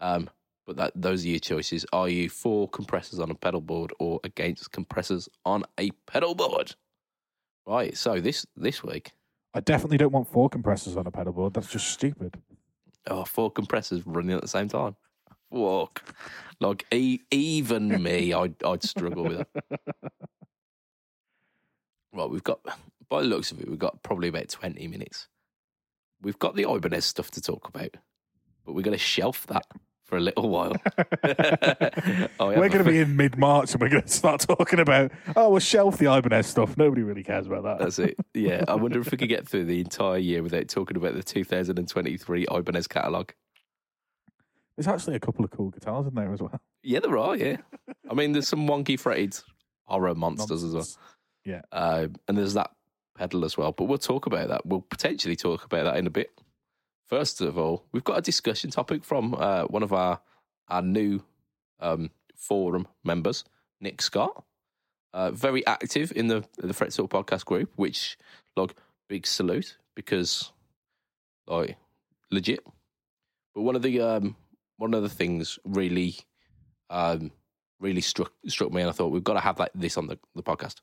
But those are your choices. Are you for compressors on a pedal board or against compressors on a pedal board? Right, so this week... I definitely don't want 4 compressors on a pedal board. That's just stupid. Oh, 4 compressors running at the same time. Fuck. Like, even me, I'd struggle with that. Right, we've got, by the looks of it, we've got probably about 20 minutes. We've got the Ibanez stuff to talk about, but we're going to shelf that for a little while. We're going to be in mid-March and we're going to start talking about, we'll shelf the Ibanez stuff. Nobody really cares about that. That's it. Yeah, I wonder if we could get through the entire year without talking about the 2023 Ibanez catalogue. There's actually a couple of cool guitars in there as well. Yeah, there are, yeah. I mean, there's some wonky fretted horror monsters as well. Yeah. And there's that pedal as well. But we'll talk about that. We'll potentially talk about that in a bit. First of all, we've got a discussion topic from one of our new forum members, Nick Scott. Very active in the Fret Talk podcast group, which, like, big salute because, like, legit. But one of the things really, really struck me, and I thought we've got to have this on the podcast.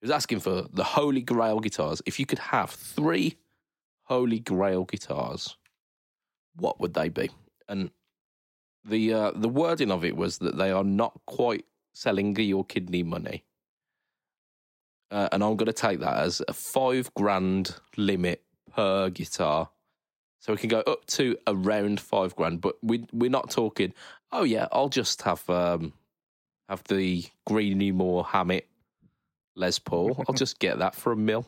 He was asking for the Holy Grail guitars. If you could have 3 Holy Grail guitars, what would they be? And the wording of it was that they are not quite selling your kidney money. And I'm going to take that as a $5,000 limit per guitar. So we can go up to around $5,000, but we're not talking, I'll just have the Greenie Moore Hammett Les Paul. I'll just get that for $1,000.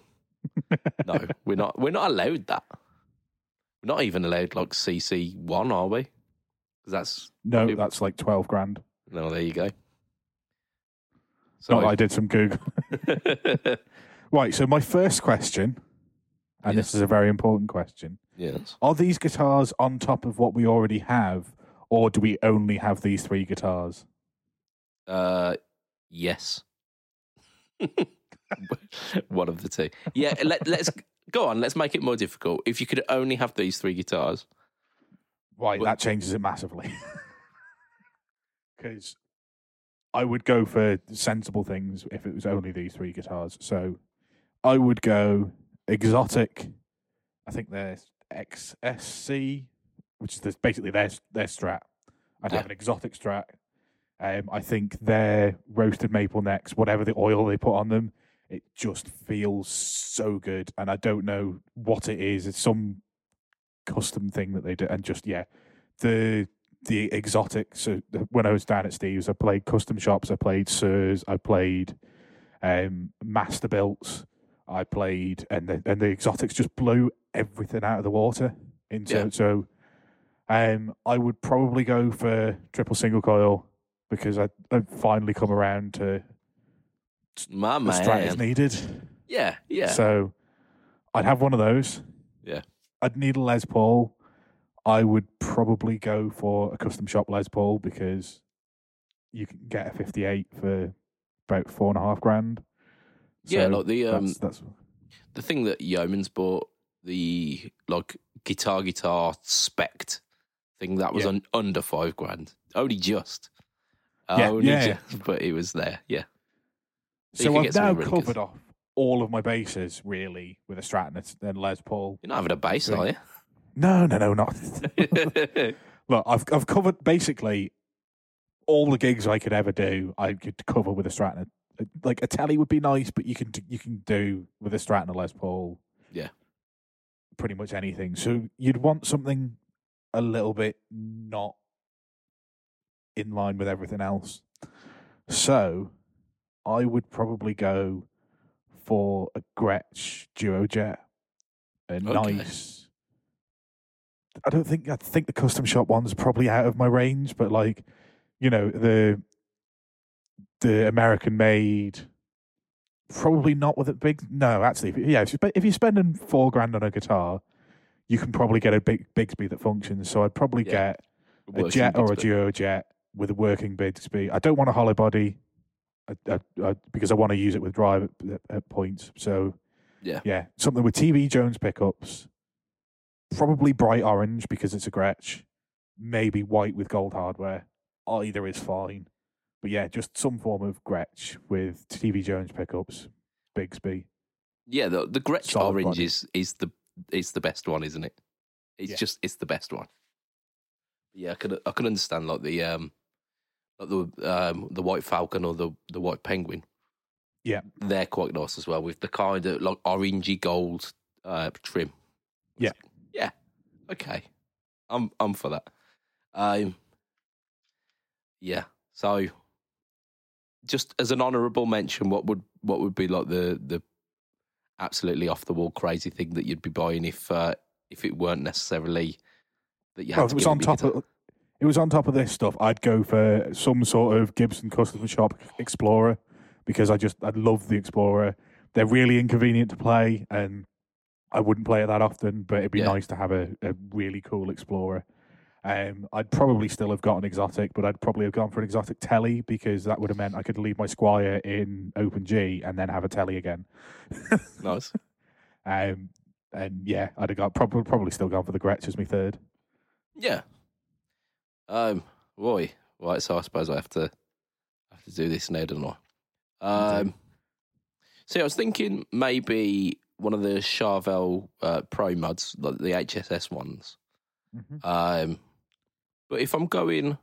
No, we're not allowed that. We're not even allowed like CC1, are we? Because that's like $12,000. No, there you go. So I did some Google. Right, so my first question, and this is a very important question. Yes. Are these guitars on top of what we already have, or do we only have these 3 guitars? Yes. One of the 2. Yeah, let's go on. Let's make it more difficult. If you could only have these 3 guitars, right? That changes it massively. Because I would go for sensible things if it was only these 3 guitars. So I would go exotic. I think there's XSC, which is basically their Strat. I'd have an exotic Strat. I think their roasted maple necks, whatever the oil they put on them, it just feels so good. And I don't know what it is. It's some custom thing that they do. And just, yeah, the exotic. So when I was down at Steve's, I played custom shops. I played Sirs. I played master builts. I played, and the exotics just blew everything out of the water. So I would probably go for triple single coil because I've finally come around to the Strat is needed. Yeah, yeah. So I'd have one of those. Yeah. I'd need a Les Paul. I would probably go for a custom shop Les Paul because you can get a 58 for about $4,500. So yeah, like that's the thing that Yeomans bought, the like guitar spec'd thing that was under $5,000, only just. But it was there. Yeah. So I've now covered off all of my bases really with a Strat and Les Paul. You're not having a bass, are you? No, not. Look, I've covered basically all the gigs I could ever do. I could cover with a Strat and a telly would be nice, but you can do with a Strat and a Les Paul. Yeah, pretty much anything. So you'd want something a little bit not in line with everything else. So I would probably go for a Gretsch Duo Jet. Nice. I think the custom shop one's probably out of my range, but the American made, probably not with a big. No, actually, if you're spending $4,000 on a guitar, you can probably get a big Bigsby that functions. So I'd probably get a Jet or a Duo Jet with a working Bigsby. I don't want a hollow body because I want to use it with drive at points. So yeah, something with TB Jones pickups, probably bright orange because it's a Gretsch, maybe white with gold hardware. Either is fine. But yeah, just some form of Gretsch with TB Jones pickups, Bigsby. Yeah, the Gretsch Solid orange body is the best one, isn't it? It's just it's the best one. Yeah, I can understand the White Falcon or the White Penguin. Yeah, they're quite nice as well with the kind of orangey gold trim. Yeah, yeah, okay, I'm for that. Yeah, so. Just as an honourable mention, what would be like the absolutely off the wall crazy thing that you'd be buying if it weren't necessarily that you had to. It was on top of this stuff. I'd go for some sort of Gibson custom shop Explorer because I'd love the Explorer. They're really inconvenient to play, and I wouldn't play it that often. But it'd be nice to have a really cool Explorer. I'd probably still have got an exotic, but I'd probably have gone for an exotic telly because that would have meant I could leave my Squire in open G and then have a telly again. Nice. And yeah, I'd have got probably still gone for the Gretsch as my third. Yeah. Boy, right. So I suppose I have to do this now, don't I? So I was thinking maybe one of the Charvel Pro mods, like the HSS ones. Mm-hmm. But if I'm going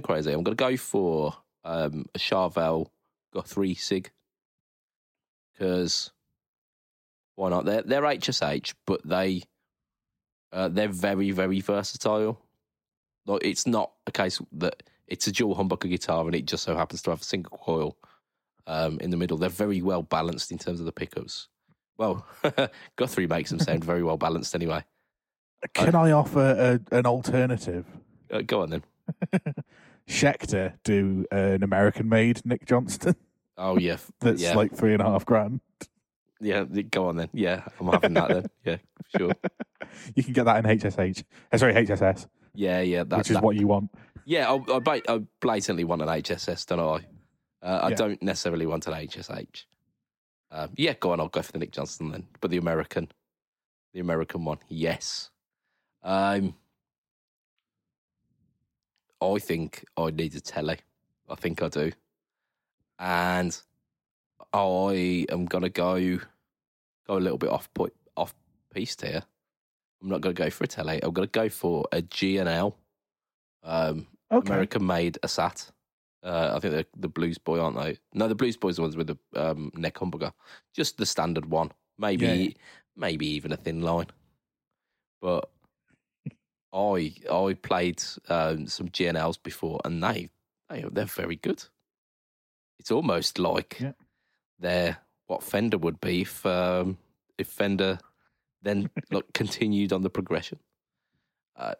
crazy, I'm going to go for a Charvel Guthrie Sig because why not? They're HSH, but they're very very versatile. Like it's not a case that it's a dual humbucker guitar and it just so happens to have a single coil in the middle. They're very well balanced in terms of the pickups. Well, Guthrie makes them sound very well balanced anyway. Can I offer an alternative? Go on then. Schecter do an American-made Nick Johnston. Oh yeah, that's like $3,500. Yeah, go on then. Yeah, I'm having that then. Yeah, sure. You can get that in HSS. Yeah, that's which is what you want. Yeah, I blatantly want an HSS, don't I? I don't necessarily want an HSH. Yeah, go on. I'll go for the Nick Johnston then, but the American one, yes. I think I need a telly. I think I do. And I am going to go a little bit off piste here. I'm not going to go for a telly. I'm going to go for a G&L American made Assat. I think they're the Blues Boy, aren't they? No, the Blues Boy's the ones with the neck humbucker. Just the standard one. Maybe even a thin line. But I played some G&Ls before, and they're very good. It's almost like they're what Fender would be if Fender then continued on the progression. I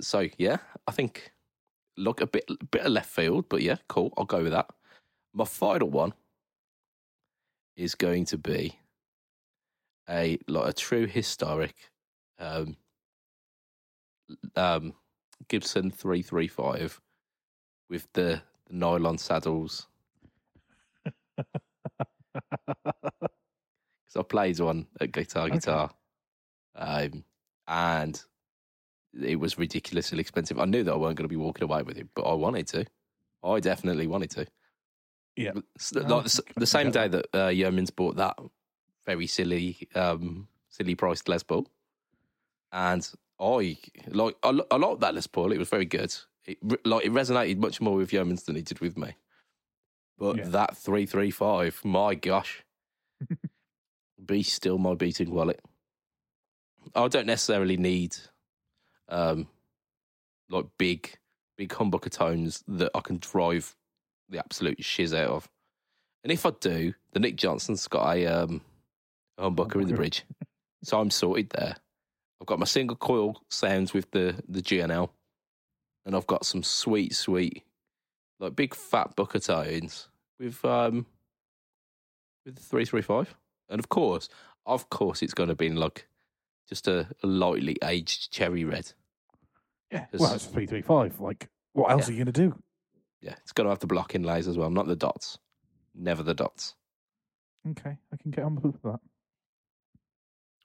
think a bit of left field, but yeah, cool. I'll go with that. My final one is going to be a true historic Gibson 335 with the nylon saddles. Because I played one at Guitar, and it was ridiculously expensive. I knew that I weren't going to be walking away with it, but I wanted to. I definitely wanted to. Yeah, the same day that Yeomans bought that very silly priced Les Paul, and I liked that Les Paul. It was very good. It resonated much more with Yeomans than it did with me. But that 335, my gosh, be still my beating wallet. I don't necessarily need big humbucker tones that I can drive the absolute shiz out of. And if I do, the Nick Johnston's got a humbucker in the bridge. So I'm sorted there. I've got my single coil sounds with the G&L, and I've got some sweet, sweet, big fat bucker tones with the 335. And of course it's going to be just a lightly aged cherry red. Yeah, well, it's 335. What else are you going to do? Yeah, it's going to have the block inlays as well, not the dots. Never the dots. Okay, I can get on board with that.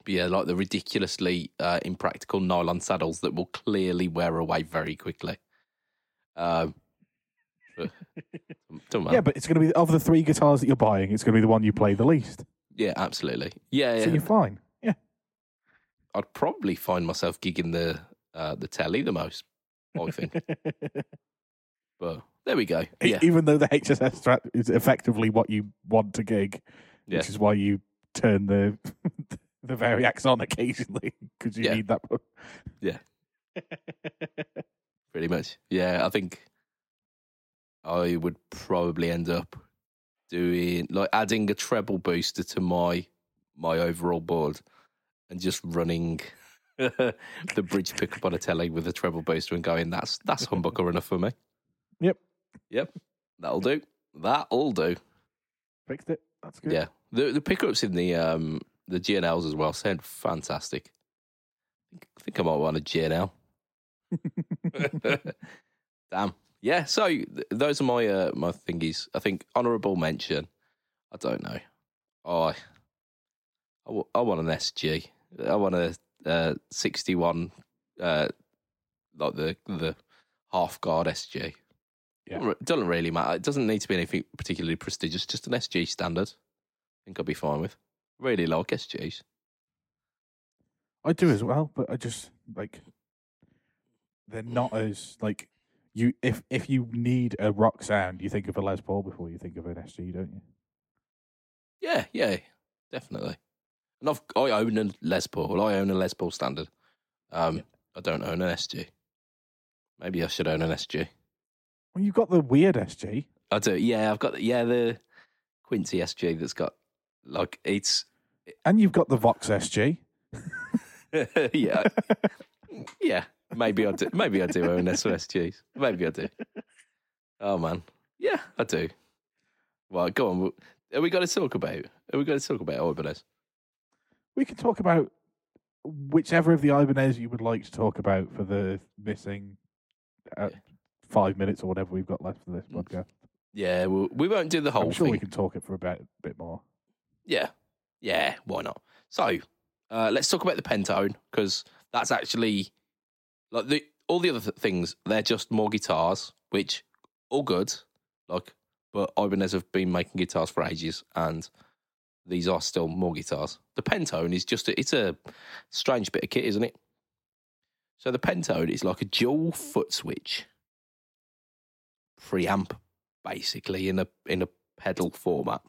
But yeah, the ridiculously impractical nylon saddles that will clearly wear away very quickly. Yeah, but it's going to be, of the three guitars that you're buying, it's going to be the one you play the least. Yeah, absolutely. Yeah. So you're fine. Yeah. I'd probably find myself gigging the telly the most, I think. But there we go. Yeah. Even though the HSS strap is effectively what you want to gig, which is why you turn the Variax on occasionally, because you need that one. Yeah. Pretty much. Yeah, I think I would probably end up doing adding a treble booster to my overall board and just running the bridge pickup on a telly with a treble booster and going, that's humbucker enough for me. Yep. That'll do. Fixed it. That's good. Yeah. The pickups in the G&Ls as well sound fantastic. I think I might want a G&L. Damn. Yeah, so those are my my thingies. I think honourable mention. I don't know. I want an SG. I want a 61, the half guard SG. Yeah, it doesn't really matter. It doesn't need to be anything particularly prestigious. Just an SG standard. I think I'll be fine with. Really like SGs. I do as well, but I just they're not as You if you need a rock sound, you think of a Les Paul before you think of an SG, don't you? Yeah, definitely. And I own a Les Paul. I own a Les Paul standard. I don't own an SG. Maybe I should own an SG. Well, you've got the weird SG. I do. Yeah, I've got the Quincy SG that's got it's. And you've got the Vox SG. Yeah. Yeah. Maybe I do own SSGs. Maybe I do. Oh man, yeah, I do. Well, go on. Are we going to talk about Ibanez? We can talk about whichever of the Ibanez you would like to talk about for the missing 5 minutes or whatever we've got left for this podcast. Yeah, we won't do the whole thing. I'm sure we can talk it for a bit more. Yeah. Why not? So let's talk about the Pentone, because that's actually. All the other things, they're just more guitars, which all good. But Ibanez have been making guitars for ages, and these are still more guitars. The Pentone is it's a strange bit of kit, isn't it? So the Pentone is like a dual foot switch preamp, basically, in a pedal format.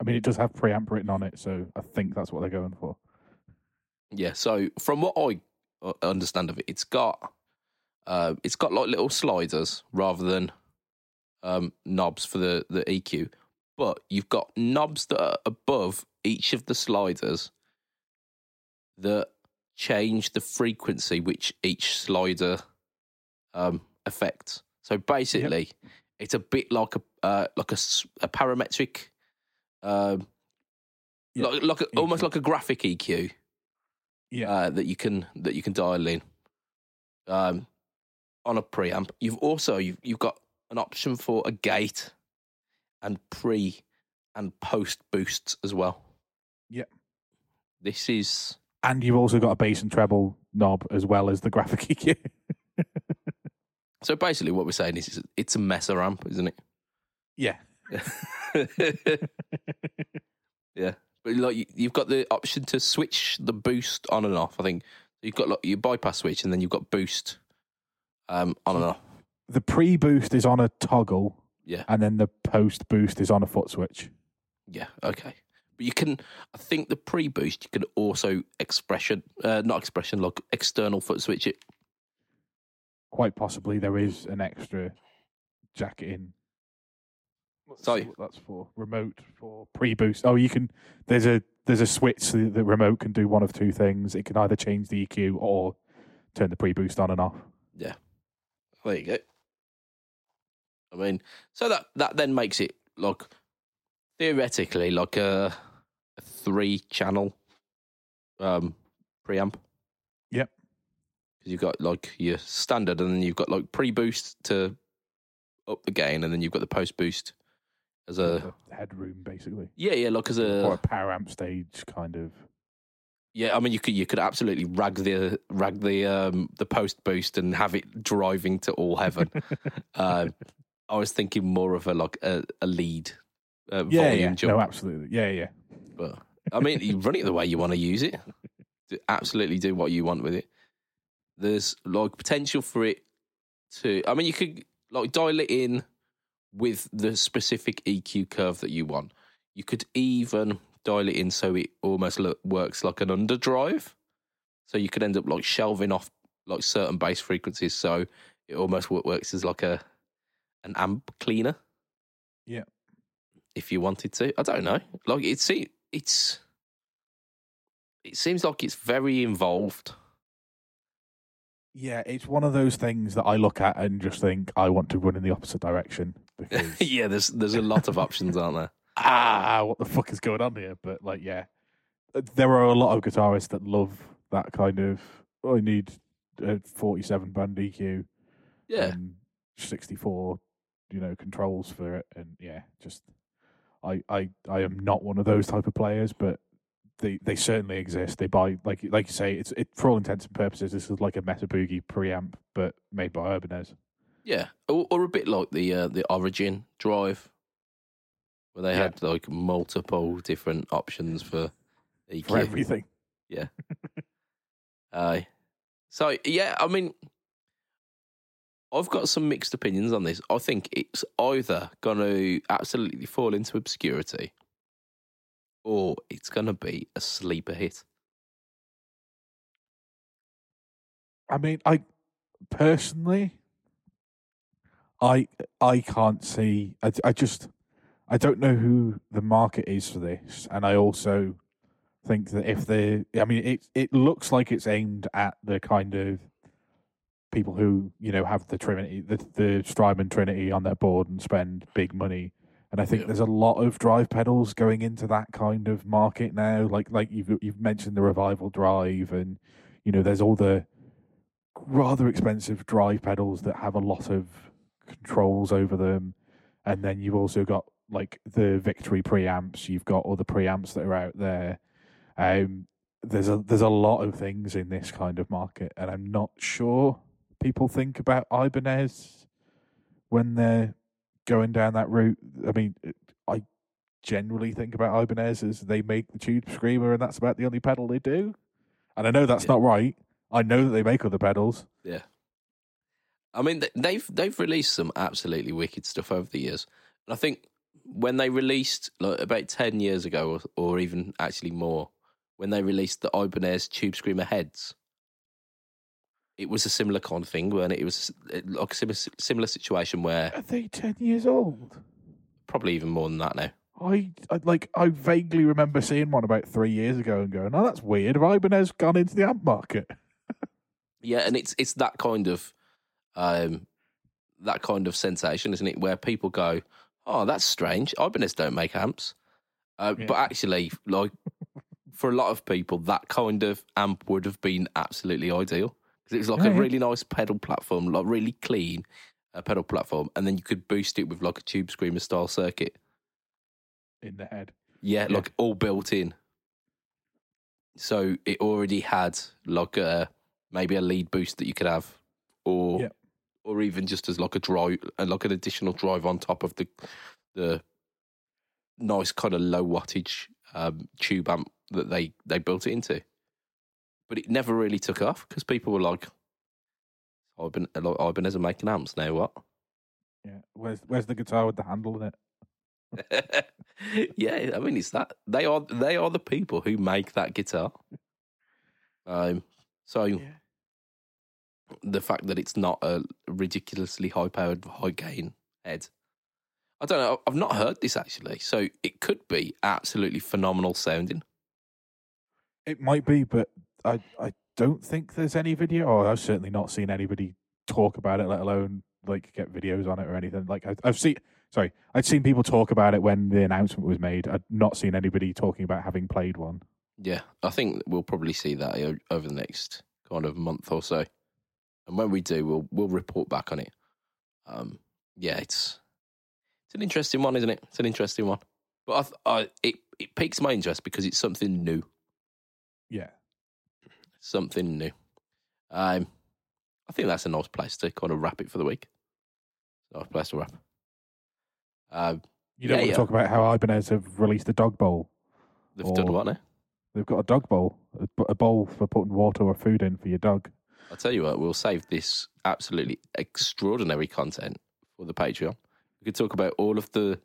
I mean, it does have preamp written on it, so I think that's what they're going for. Yeah, so from what I understand of it, it's got like little sliders rather than knobs for the EQ, but you've got knobs that are above each of the sliders that change the frequency which each slider affects. So basically, yep, it's a bit like a parametric, yep, like almost like a graphic EQ. Yeah, that you can dial in on a preamp. You've got an option for a gate and pre and post boosts as well. Yeah, and you've also got a bass and treble knob as well as the graphic EQ. So basically, what we're saying is it's a messer amp, isn't it? Yeah, yeah. But like you've got the option to switch the boost on and off. I think you've got like your bypass switch, and then you've got boost on and off. The pre-boost is on a toggle, yeah, and then the post-boost is on a foot switch. Yeah, okay. But you can, I think, the pre-boost you can also external foot switch it. Quite possibly, there is an extra jacket in. Sorry, what that's for remote for pre-boost. Oh, you can. There's a switch. So the remote can do one of two things. It can either change the EQ or turn the pre-boost on and off. Yeah, there you go. I mean, so that then makes it like theoretically like a 3-channel preamp. Yep. Because you've got like your standard, and then you've got like pre-boost to up the gain, and then you've got the post-boost. As a headroom, basically. Yeah, like as a... Or a power amp stage, kind of. Yeah, I mean, you could absolutely rag the post boost and have it driving to all heaven. I was thinking more of a lead volume jump. No, absolutely. Yeah. But I mean, you run it the way you want to use it. Absolutely do what you want with it. There's like potential for it to... I mean, you could like dial it in with the specific EQ curve that you want. You could even dial it in so it almost works like an underdrive. So you could end up like shelving off like certain bass frequencies, so it almost works as like an amp cleaner. Yeah, if you wanted to. I don't know. Like it seems like it's very involved. Yeah, it's one of those things that I look at and just think I want to run in the opposite direction. Because... yeah, there's a lot of options, aren't there? What the fuck is going on here? But like, yeah, there are a lot of guitarists that love that kind of. I need a 47 band EQ, yeah, and 64, controls for it, and yeah, just I am not one of those type of players, but. They certainly exist. They buy like you say. It's for all intents and purposes. This is like a Meta Boogie preamp, but made by Ibanez. Yeah, or a bit like the Origin drive, where they had like multiple different options for EQ. For everything. Yeah. So yeah, I mean, I've got some mixed opinions on this. I think it's either going to absolutely fall into obscurity, or it's going to be a sleeper hit. I mean, I personally can't see. I don't know who the market is for this, and I also think that it looks like it's aimed at the kind of people who have the Trinity, the Strymon Trinity on their board and spend big money. And I think there's a lot of drive pedals going into that kind of market now. Like you've mentioned the Revival Drive, and there's all the rather expensive drive pedals that have a lot of controls over them. And then you've also got like the Victory preamps. You've got all the preamps that are out there. There's a lot of things in this kind of market, and I'm not sure people think about Ibanez when they're going down that route. I mean, I generally think about Ibanez as they make the Tube Screamer, and that's about the only pedal they do. And I know that's not right. I know that they make other pedals. Yeah. I mean, they've released some absolutely wicked stuff over the years. And I think when they released, like about 10 years ago or even actually more, when they released the Ibanez Tube Screamer heads, it was a similar kind of thing, weren't it? It was like a similar situation where... Are they 10 years old? Probably even more than that now. I vaguely remember seeing one about 3 years ago and going, oh, that's weird. Have Ibanez gone into the amp market? Yeah, and it's that kind of sensation, isn't it? Where people go, oh, that's strange. Ibanez don't make amps. Yeah. But actually, like, for a lot of people, that kind of amp would have been absolutely ideal. Because it was like a really nice pedal platform, like really clean pedal platform. And then you could boost it with like a Tube Screamer style circuit. In the head. Yeah, like all built in. So it already had like a, maybe a lead boost that you could have or even just as like a drive, like an additional drive on top of the nice kind of low wattage tube amp that they built it into. But it never really took off because people were like, Ibanez are making amps now, what? Yeah, where's the guitar with the handle in it? Yeah, I mean, it's that they are the people who make that guitar. The fact that it's not a ridiculously high-powered, high-gain head, I don't know. I've not heard this actually, so it could be absolutely phenomenal sounding. It might be, but I don't think there's any video. Or I've certainly not seen anybody talk about it, let alone like get videos on it or anything. Like I'd seen people talk about it when the announcement was made. I'd not seen anybody talking about having played one. Yeah, I think we'll probably see that over the next kind of month or so. And when we do, we'll report back on it. It's an interesting one, isn't it? It's an interesting one. But it piques my interest because it's something new. Yeah. Something new. I think that's a nice place to kind of wrap it for the week. Nice place to wrap. You don't want to talk about how Ibanez have released a dog bowl. They've done what now? They've got a dog bowl, a bowl for putting water or food in for your dog. I'll tell you what, we'll save this absolutely extraordinary content for the Patreon. We could talk about all of the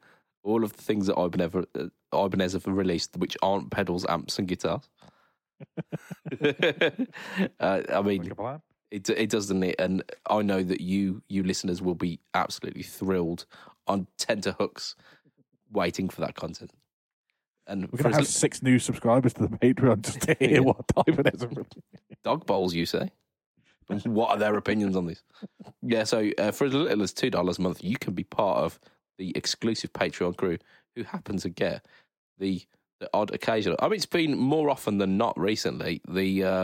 things that Ibanez have released, which aren't pedals, amps, and guitars. I mean, it does, doesn't it? And I know that you listeners will be absolutely thrilled on tenterhooks waiting for that content. And we're going to have six new subscribers to the Patreon just to hear what Ibanez have released. Dog bowls, you say? What are their opinions on this? Yeah, so for as little as $2 a month, you can be part of the exclusive Patreon crew who happen to get the odd occasional. I mean, it's been more often than not recently, an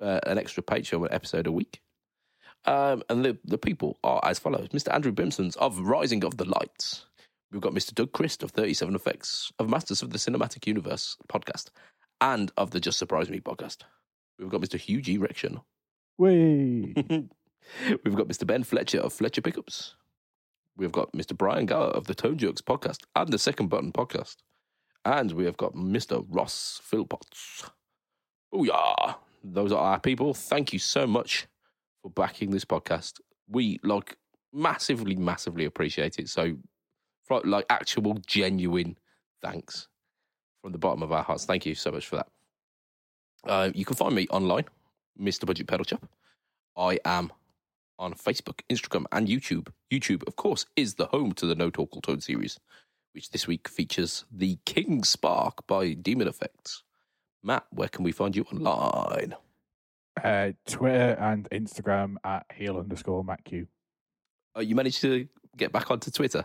extra Patreon episode a week. And the people are as follows. Mr. Andrew Bimsons of Rising of the Lights. We've got Mr. Doug Christ of 37 Effects, of Masters of the Cinematic Universe podcast, and of the Just Surprise Me podcast. We've got Mr. Hugh G. Rection. We've got Mr. Ben Fletcher of Fletcher Pickups. We've got Mr. Brian Gower of the Tone Jerks podcast and the Second Button podcast. And we have got Mr. Ross Philpotts. Oh, yeah. Those are our people. Thank you so much for backing this podcast. We massively, massively appreciate it. So, actual, genuine thanks from the bottom of our hearts. Thank you so much for that. You can find me online. Mr. Budget Pedal Chap. I am on Facebook, Instagram, and YouTube. YouTube, of course, is the home to the No Talk or Tone series, which this week features the King Spark by Demon Effects. Matt, where can we find you online? Twitter and Instagram at heel_MattQ. You managed to get back onto Twitter?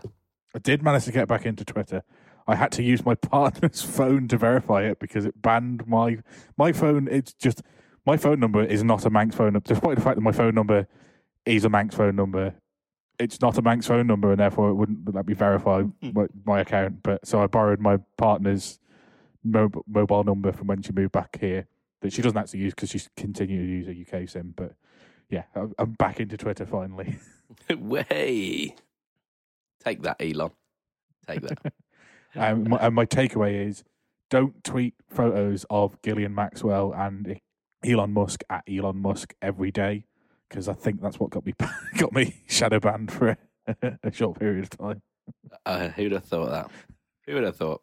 I did manage to get back into Twitter. I had to use my partner's phone to verify it because it banned my phone. It's just... My phone number is not a Manx phone number. Despite the fact that my phone number is a Manx phone number, it's not a Manx phone number, and therefore it wouldn't let me verify my account. But so I borrowed my partner's mobile number from when she moved back here that she doesn't actually use because she's continued to use a UK SIM. But yeah, I'm back into Twitter finally. Way. Take that, Elon. Take that. and my takeaway is don't tweet photos of Gillian Maxwell and Elon Musk at Elon Musk every day because I think that's what got me shadow banned for a short period of time. Who'd have thought that? Who would have thought?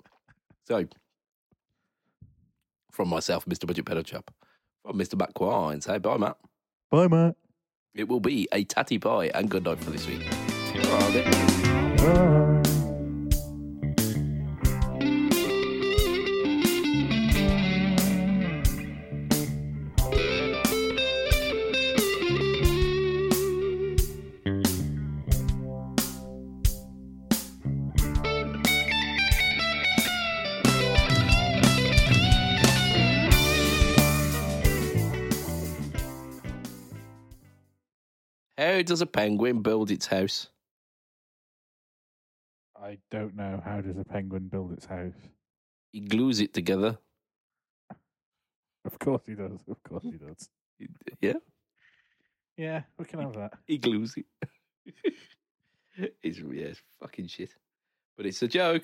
So, from myself, Mr. Budget Pedal Chap, from Mr. Matt Quine, say bye, Matt. Bye, Matt. It will be a tatty pie and good night for this week. Bye. How does a penguin build its house? I don't know. How does a penguin build its house? He glues it together. Of course he does. Of course he does. Yeah? Yeah, we can have that. He glues it. It's fucking shit. But it's a joke.